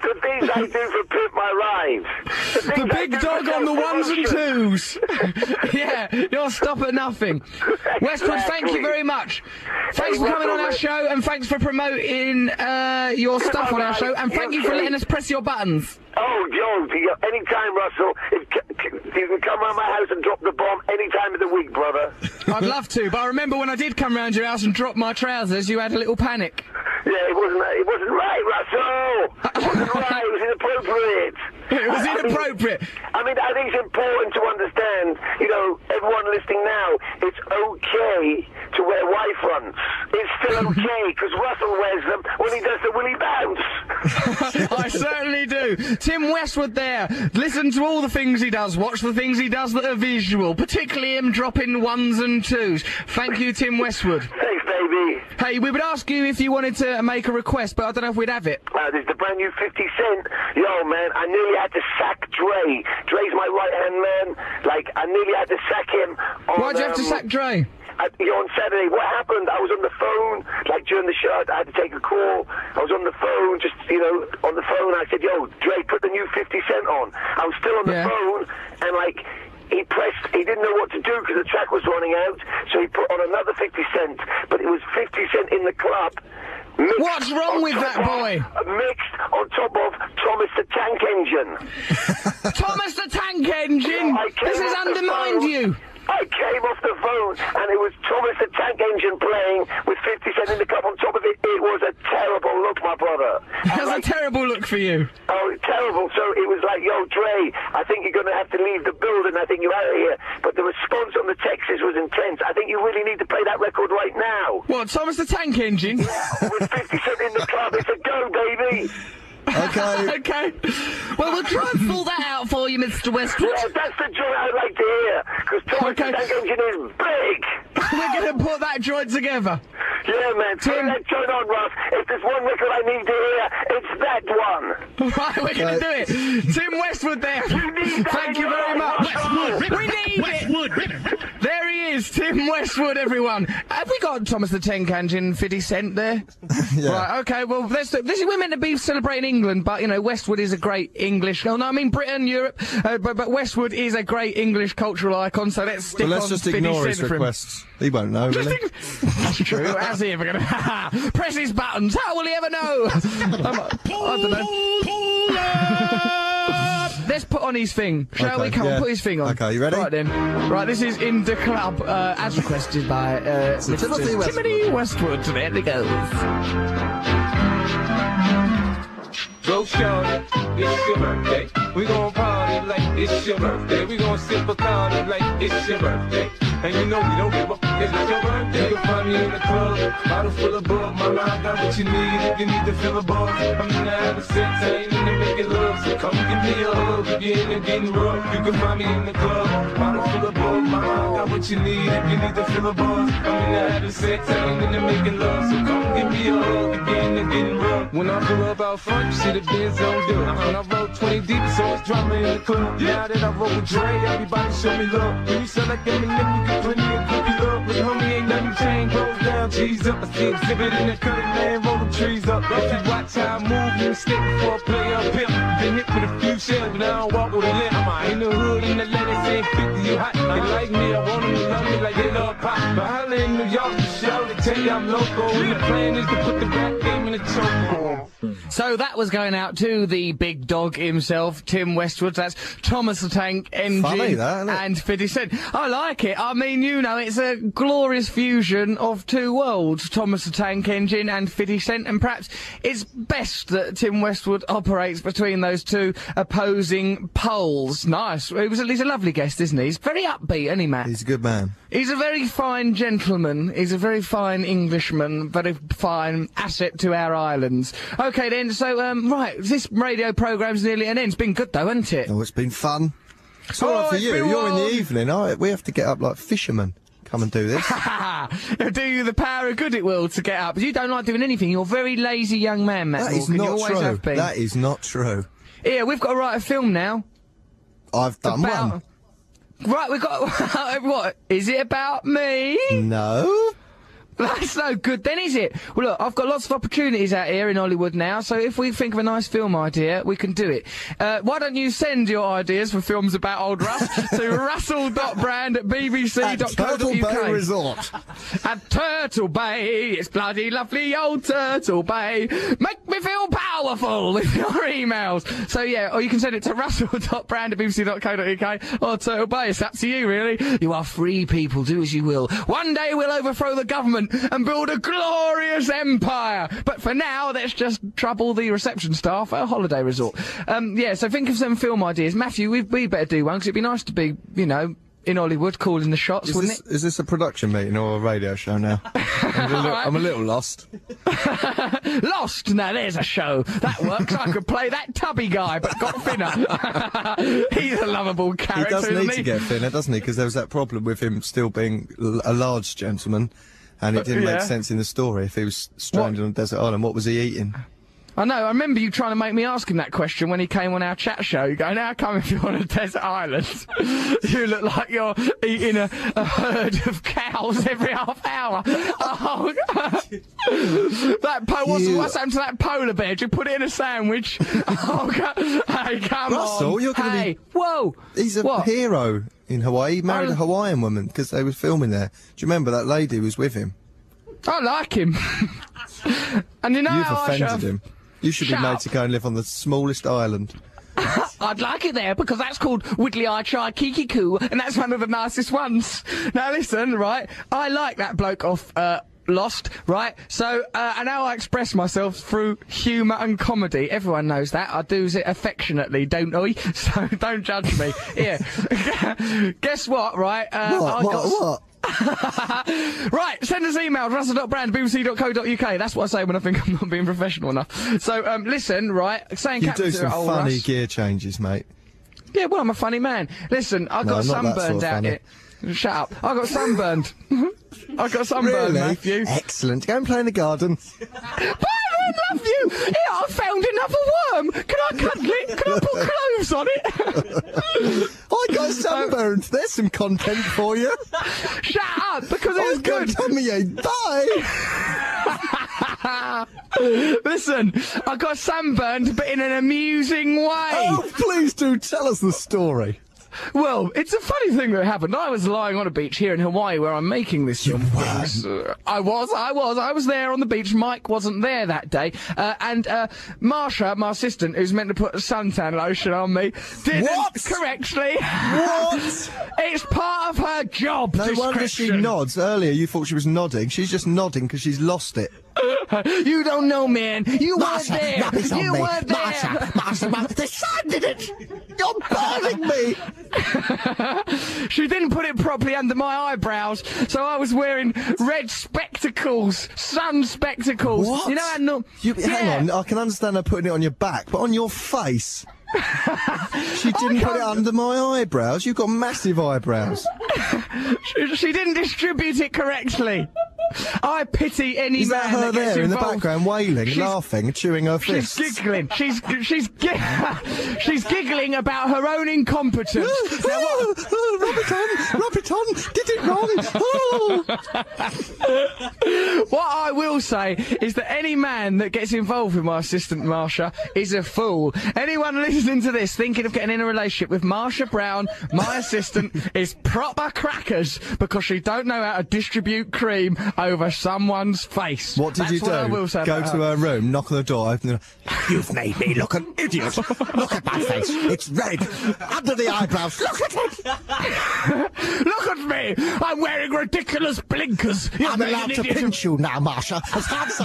The things I do for Pimp My Ride. The big dog on the 1s and 2s. Yeah, you'll stop at nothing. Exactly. Westwood, thank you very much. Thanks for coming on our show, and thanks for promoting your stuff on our show, and thank you for letting us press your buttons. Oh, yo, any time, Russell. You can come round my house and drop the bomb any time of the week, brother. I'd love to, but I remember when I did come round your house and drop my trousers, you had a little panic. Yeah, it wasn't right, Russell. It wasn't right. It was inappropriate. It was inappropriate. I mean, I think it's important to understand, you know, everyone listening now, it's okay to wear Y fronts. It's still okay, because Russell wears them when he does the Willy Bounce. I certainly do. Tim Westwood there. Listen to all the things he does. Watch the things he does that are visual, particularly him dropping 1s and 2s. Thank you, Tim Westwood. Thanks, baby. Hey, we would ask you if you wanted to make a request, but I don't know if we'd have it. There's the brand new 50 Cent. Yo, man, I nearly had to sack Dre. Dre's my right-hand man. Like, I nearly had to sack him on... Why'd you have to sack Dre? On Saturday, what happened? I was on the phone, like during the show, I had to take a call. I was on the phone, just, you know, on the phone. I said, yo, Dre, put the new 50 Cent on. I was still on the phone, and, like, he didn't know what to do because the track was running out, so he put on another 50 Cent, but it was 50 Cent in the club. What's wrong with that boy? Mixed on top of Thomas the Tank Engine. Thomas the Tank Engine? This has undermined you. I came off the phone, and it was Thomas the Tank Engine playing with 50 Cent in the cup on top of it. It was a terrible look, my brother. That was a terrible look for you. Oh, terrible. So it was like, yo, Dre, I think you're going to have to leave the building. I think you're out of here. But the response on the text was intense. I think you really need to play that record right now. What, Thomas the Tank Engine? Yeah, with 50 Cent in the club, it's a go, baby. Okay. Okay. Well, we'll try and pull that out for you, Mr. Westwood. Yeah, that's the joint I'd like to hear, because Thomas the Tank Engine is big. We're going to put that joint together. Yeah, man. Turn that joint on, Russ. If there's one record I need to hear, it's that one. Right, we're going to do it. Tim Westwood there. You need that. Thank you very much. Westwood. We need it. There he is, Tim Westwood, everyone. Have we got Thomas the Tank Engine 50 Cent there? Yeah. Right, okay, well, we're meant to be celebrating England, but, you know, Westwood is a great English... No, I mean Britain, Europe, but Westwood is a great English cultural icon, so let's stick on 50 Cent. Let's just ignore his requests. He won't know, really. That's true. How's he ever going to... Press his buttons. How will he ever know? I don't know. Let's put on his thing. Shall we? Come on, put his thing on. Okay, you ready? Right, then. Right, this is In The Club, as requested by Timothy Westwood. There it goes. Go shorty, it's your birthday. We gon' party like it's your birthday. We gon' sip a card like it's your birthday. And you know we don't give a If it's your birthday, you'll find me in the club. Bottle full of bug, my line got what you need. If you need to fill a bar, I'm in the habit of sex, I ain't in the making love. So come give me a hug, if you're in the getting rough, you can find me in the club. Bottle full of bug, my line got what you need. If you need to fill a bar, I'm in the habit of sex, I ain't in the making love. So come give me a hug, if you're in the getting rough. When I pull up out front, you see the Benz on do. When I roll 20 deep, so it's drama in the club. Now that I roll with Dre, everybody show me love. When you sell like Eminem, you get plenty of cookie love. But homie, ain't nothing changed, rolls down, G's up. I see exhibit in that cutting, man, roll them trees up. If you watch how I move, then stick before I play up pimp. Been hit with a few shells, but I don't walk with a limp. In the hood, in the letters, ain't 50, you hot. They like me, I want them to love me like they love pop. But holla in New York, the show, they tell you I'm local. And the plan is to put the rap game in the chokehold. So that was going out to the big dog himself, Tim Westwood. That's Thomas the Tank Engine. Funny, that, and 50 Cent. I like it. I mean, you know, it's a glorious fusion of two worlds, Thomas the Tank Engine and 50 Cent, and perhaps it's best that Tim Westwood operates between those two opposing poles. Nice. He was at least a lovely guest, isn't he? He's very upbeat, isn't he, Matt? He's a good man. He's a very fine gentleman. He's a very fine Englishman, very fine asset to our islands. Okay, then, so, right, this radio programme's nearly an end. It's been good, though, hasn't it? Oh, it's been fun. It's all right for you. You're in the evening. We have to get up like fishermen. Come and do this. It'll do you the power of good it will to get up. You don't like doing anything. You're a very lazy young man, Matt. That is not true. That is not true. Yeah, we've got to write a film now. I've done one. Right, we've got... What? Is it about me? No. That's no good then, is it? Well, look, I've got lots of opportunities out here in Hollywood now, so if we think of a nice film idea, we can do it. Why don't you send your ideas for films about old Russ to russell.brand@bbc.co.uk. At Turtle Bay Resort. At Turtle Bay. It's bloody lovely old Turtle Bay. Make me feel powerful with your emails. So, yeah, or you can send it to russell.brand@bbc.co.uk or Turtle Bay. It's up to you, really. You are free people. Do as you will. One day we'll overthrow the government and build a glorious empire. But for now, let's just trouble the reception staff at a holiday resort. Yeah, so think of some film ideas. Matthew, we better do one, because it'd be nice to be, you know, in Hollywood calling the shots, wouldn't it? Is this a production meeting or a radio show now? I'm a little lost. Lost? Now, there's a show. That works. I could play that tubby guy, but got thinner. He's a lovable character, isn't he? He does need to get thinner, doesn't he? Because there was that problem with him still being a large gentleman. And it didn't make sense in the story. If he was stranded on a desert island, what was he eating? I know, I remember you trying to make me ask him that question when he came on our chat show. You go, how come if you're on a desert island, you look like you're eating a herd of cows every half hour? Oh, that what's happened to that polar bear? Did you put it in a sandwich? Oh, hey, come Russell, on. You're gonna be... Whoa! He's a hero in Hawaii. He married a Hawaiian woman because they were filming there. Do you remember that lady was with him? I like him. And you know you've offended him. You should be made to go and live on the smallest island. I'd like it there because that's called Widdly Eye Chai Kikiku, and that's one of the nicest ones. Now listen, right? I like that bloke off Lost, right? So, and how I express myself through humour and comedy. Everyone knows that. I do it affectionately, don't I? So don't judge me. Here. Guess what, right? What? Right, send us emails, russell.brand@bbc.co.uk. That's what I say when I think I'm not being professional enough. So, listen, right, saying you do some funny gear changes, mate. Yeah, well, I'm a funny man. Listen, I got sunburned out here. Shut up. I got sunburned. I got sunburned, really? Matthew. Excellent. Go and play in the garden. I love you! Yeah, I found another worm! Can I cuddle it? Can I put clothes on it? I got sunburned. There's some content for you. Shut up, because it was good. Tummy ache. Bye! Listen, I got sunburned, but in an amusing way. Oh, please do tell us the story. Well, it's a funny thing that happened. I was lying on a beach here in Hawaii where I'm making this film. I was there on the beach. Mike wasn't there that day. And Marsha, my assistant, who's meant to put a suntan lotion on me, didn't correctly. What? It's part of her job. No wonder she nods. Earlier you thought she was nodding. She's just nodding because she's lost it. You don't know, man. You weren't there. You weren't there. Marsha, the sun did it. You're burning me. She didn't put it properly under my eyebrows, so I was wearing red spectacles, sun spectacles. What? You know how normal... Hang on, I can understand her putting it on your back, but on your face... She didn't put it under my eyebrows. You've got massive eyebrows. She didn't distribute it correctly. I pity any man that gets involved. Is that her there in the background, wailing, laughing, chewing her fists? She's giggling. She's giggling about her own incompetence. Now what? Robert Hahn did it wrong. What I will say is that any man that gets involved with my assistant Marsha is a fool. Anyone listening to this thinking of getting in a relationship with Marsha Brown, my assistant, is proper crackers because she don't know how to distribute cream over someone's face. What did you do? Go to her room, knock on the door, open the door. You've made me look an idiot. Look at my face. It's red. Under the eyebrows. Look at it. Look at me. I'm wearing ridiculous blinkers. I'm allowed to pinch you now, Marsha, as hard as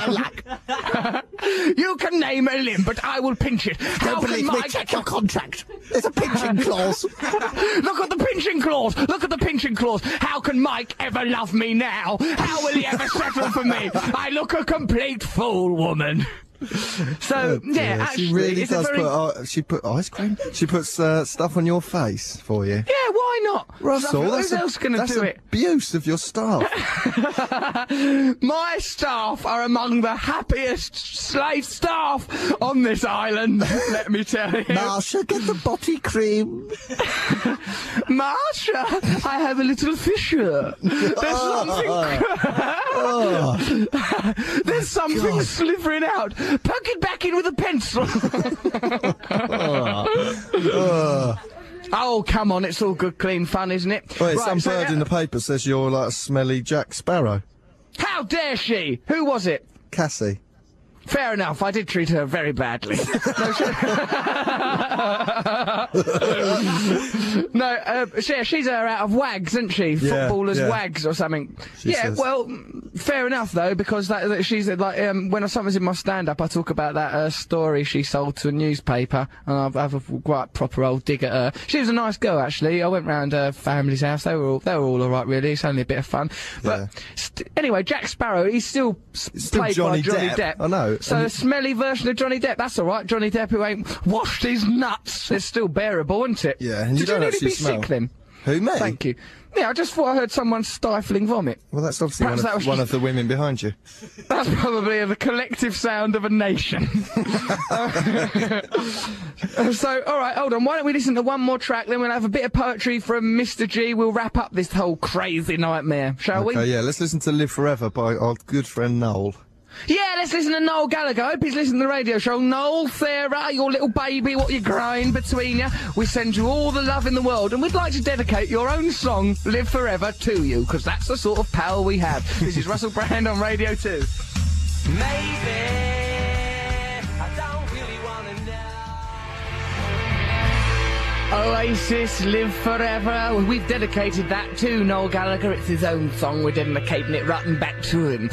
I like. You can name a limb, but I will pinch it. Don't believe me. Check your contract. There's a pinching clause. Look at the pinching clause. Look at the pinching clause. How can Mike ever love me now? How will he ever settle for me? I look a complete fool, woman. So, yeah, actually... She really does put... she put ice cream? She puts stuff on your face for you? Yeah, why not? Russell, who's else going to do it? That's abuse of your staff. My staff are among the happiest slave staff on this island, let me tell you. Marsha, get the body cream. Marsha, I have a little fissure. There's something... There's something slithering out. Poke it back in with a pencil. Oh, come on, it's all good, clean fun, isn't it? Wait, right, some bird in the paper says you're like a smelly Jack Sparrow. How dare she? Who was it? Cassie. Fair enough, I did treat her very badly. She's out of Wags, isn't she? Footballers Wags or something. She says. Well, fair enough, though, because that she's like, when someone's in my stand-up, I talk about that story she sold to a newspaper, and I have a quite proper old dig at her. She was a nice girl, actually. I went round her family's house. They were all all right, really. It's only a bit of fun. But anyway, Jack Sparrow, he's still played by Johnny Depp. I know. So a smelly version of Johnny Depp, that's all right. Johnny Depp who ain't washed his nuts. It's still bearable, isn't it? Yeah, and you don't actually smell. Sick, then? Who, me? Thank you. Yeah, I just thought I heard someone stifling vomit. Well, that's obviously one of the women behind you. That's probably the collective sound of a nation. So, all right, hold on. Why don't we listen to one more track, then we'll have a bit of poetry from Mr. G. We'll wrap up this whole crazy nightmare, shall we? Okay, yeah, let's listen to Live Forever by our good friend Noel. Yeah, let's listen to Noel Gallagher. I hope he's listening to the radio show. Noel, Sarah, your little baby, what you're growing between you. We send you all the love in the world, and we'd like to dedicate your own song, Live Forever, to you, because that's the sort of power we have. This is Russell Brand on Radio 2. Maybe I don't really want to know. Oasis, Live Forever. Well, we've dedicated that to Noel Gallagher. It's his own song. We're dedicating it right and back to him.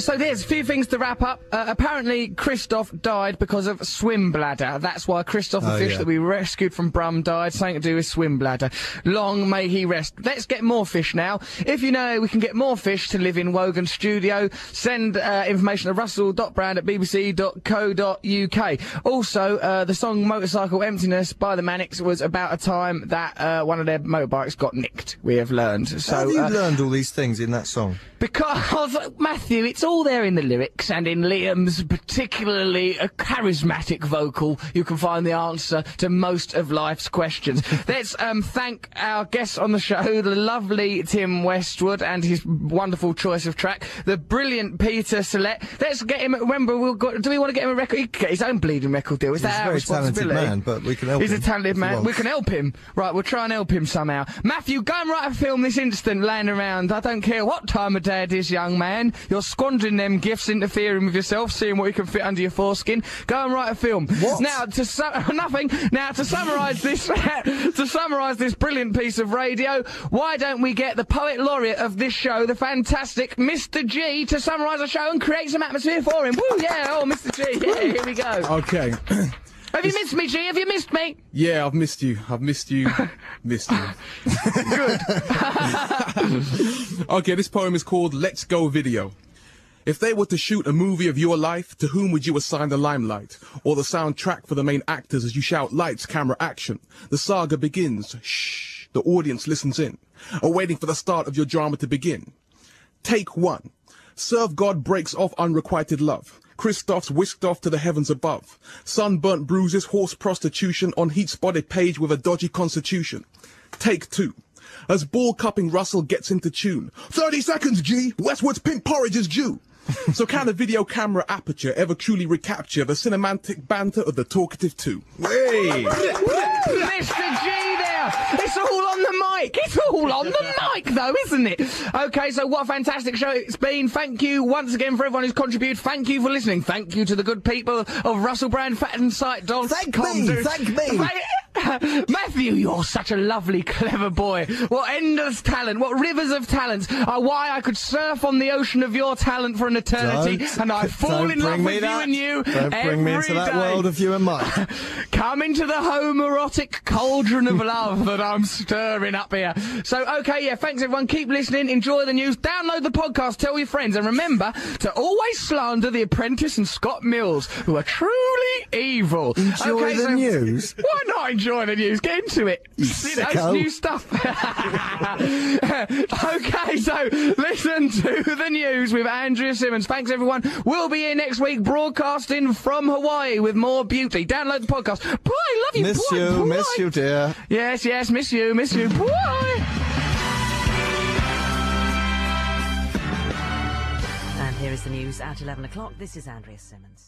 So there's a few things to wrap up. Apparently, Christoph died because of swim bladder. That's why Christoph, the fish that we rescued from Brum, died. Something to do with swim bladder. Long may he rest. Let's get more fish now. If you know we can get more fish to live in Wogan Studio, send information to russell.brand@bbc.co.uk. Also, the song Motorcycle Emptiness by the Manics was about a time that one of their motorbikes got nicked, we have learned. So, how have you learned all these things in that song? Because, Matthew, it's all there in the lyrics, and in Liam's particularly charismatic vocal, you can find the answer to most of life's questions. Let's thank our guests on the show, the lovely Tim Westwood and his wonderful choice of track, the brilliant Peter Salett. Let's get him, remember, do we want to get him a record? He can get his own bleeding record deal. Is that our responsibility? He's a very talented man, but we can help him. He's a talented man. We can help him. Right, we'll try and help him somehow. Matthew, go and write a film this instant, laying around. I don't care what time of day it is, young man. You're squandering them gifts, interfering with yourself, seeing what you can fit under your foreskin. Go and write a film. What? Now, to summarise this, to summarise this brilliant piece of radio, why don't we get the poet laureate of this show, the fantastic Mr. G, to summarise the show and create some atmosphere for him? Woo, yeah, oh, Mr. G, yeah, here we go. Okay. You missed me, G? Have you missed me? Yeah, I've missed you. I've missed you. Missed you. Good. Okay, this poem is called Let's Go Video. If they were to shoot a movie of your life, to whom would you assign the limelight? Or the soundtrack for the main actors as you shout, lights, camera, action. The saga begins. Shh. The audience listens in, awaiting for the start of your drama to begin. Take one. Serve God breaks off unrequited love. Christoph's whisked off to the heavens above. Sunburnt bruises, horse prostitution on heat-spotted page with a dodgy constitution. Take two. As ball-cupping Russell gets into tune. 30 seconds, G! Westwood's pink porridge is due! So can a video camera aperture ever truly recapture the cinematic banter of the talkative two? Hey! Mr. G there! It's all on the mic! It's all on the mic though, isn't it? Okay, so what a fantastic show it's been. Thank you once again for everyone who's contributed. Thank you for listening. Thank you to the good people of Russell Brand, Fat and Sight Dolls. Thank me! Matthew, you're such a lovely, clever boy. What endless talent, what rivers of talents are why I could surf on the ocean of your talent for an eternity, and I fall in love with you and you every day. Don't bring me into that world of you and mine. Come into the homoerotic cauldron of love that I'm stirring up here. So, okay, yeah, thanks everyone. Keep listening, enjoy the news, download the podcast, tell your friends, and remember to always slander The Apprentice and Scott Mills, who are truly evil. Enjoy the news. Why not enjoy the news? Get into it. It's new stuff. Okay, so listen to the news with Andrea Simmons. Thanks, everyone. We'll be here next week broadcasting from Hawaii with more beauty. Download the podcast. Boy, I love you. Miss boy, you. Boy. Miss you, dear. Yes, yes. Miss you. Miss you. Boy. And here is the news at 11 o'clock. This is Andrea Simmons.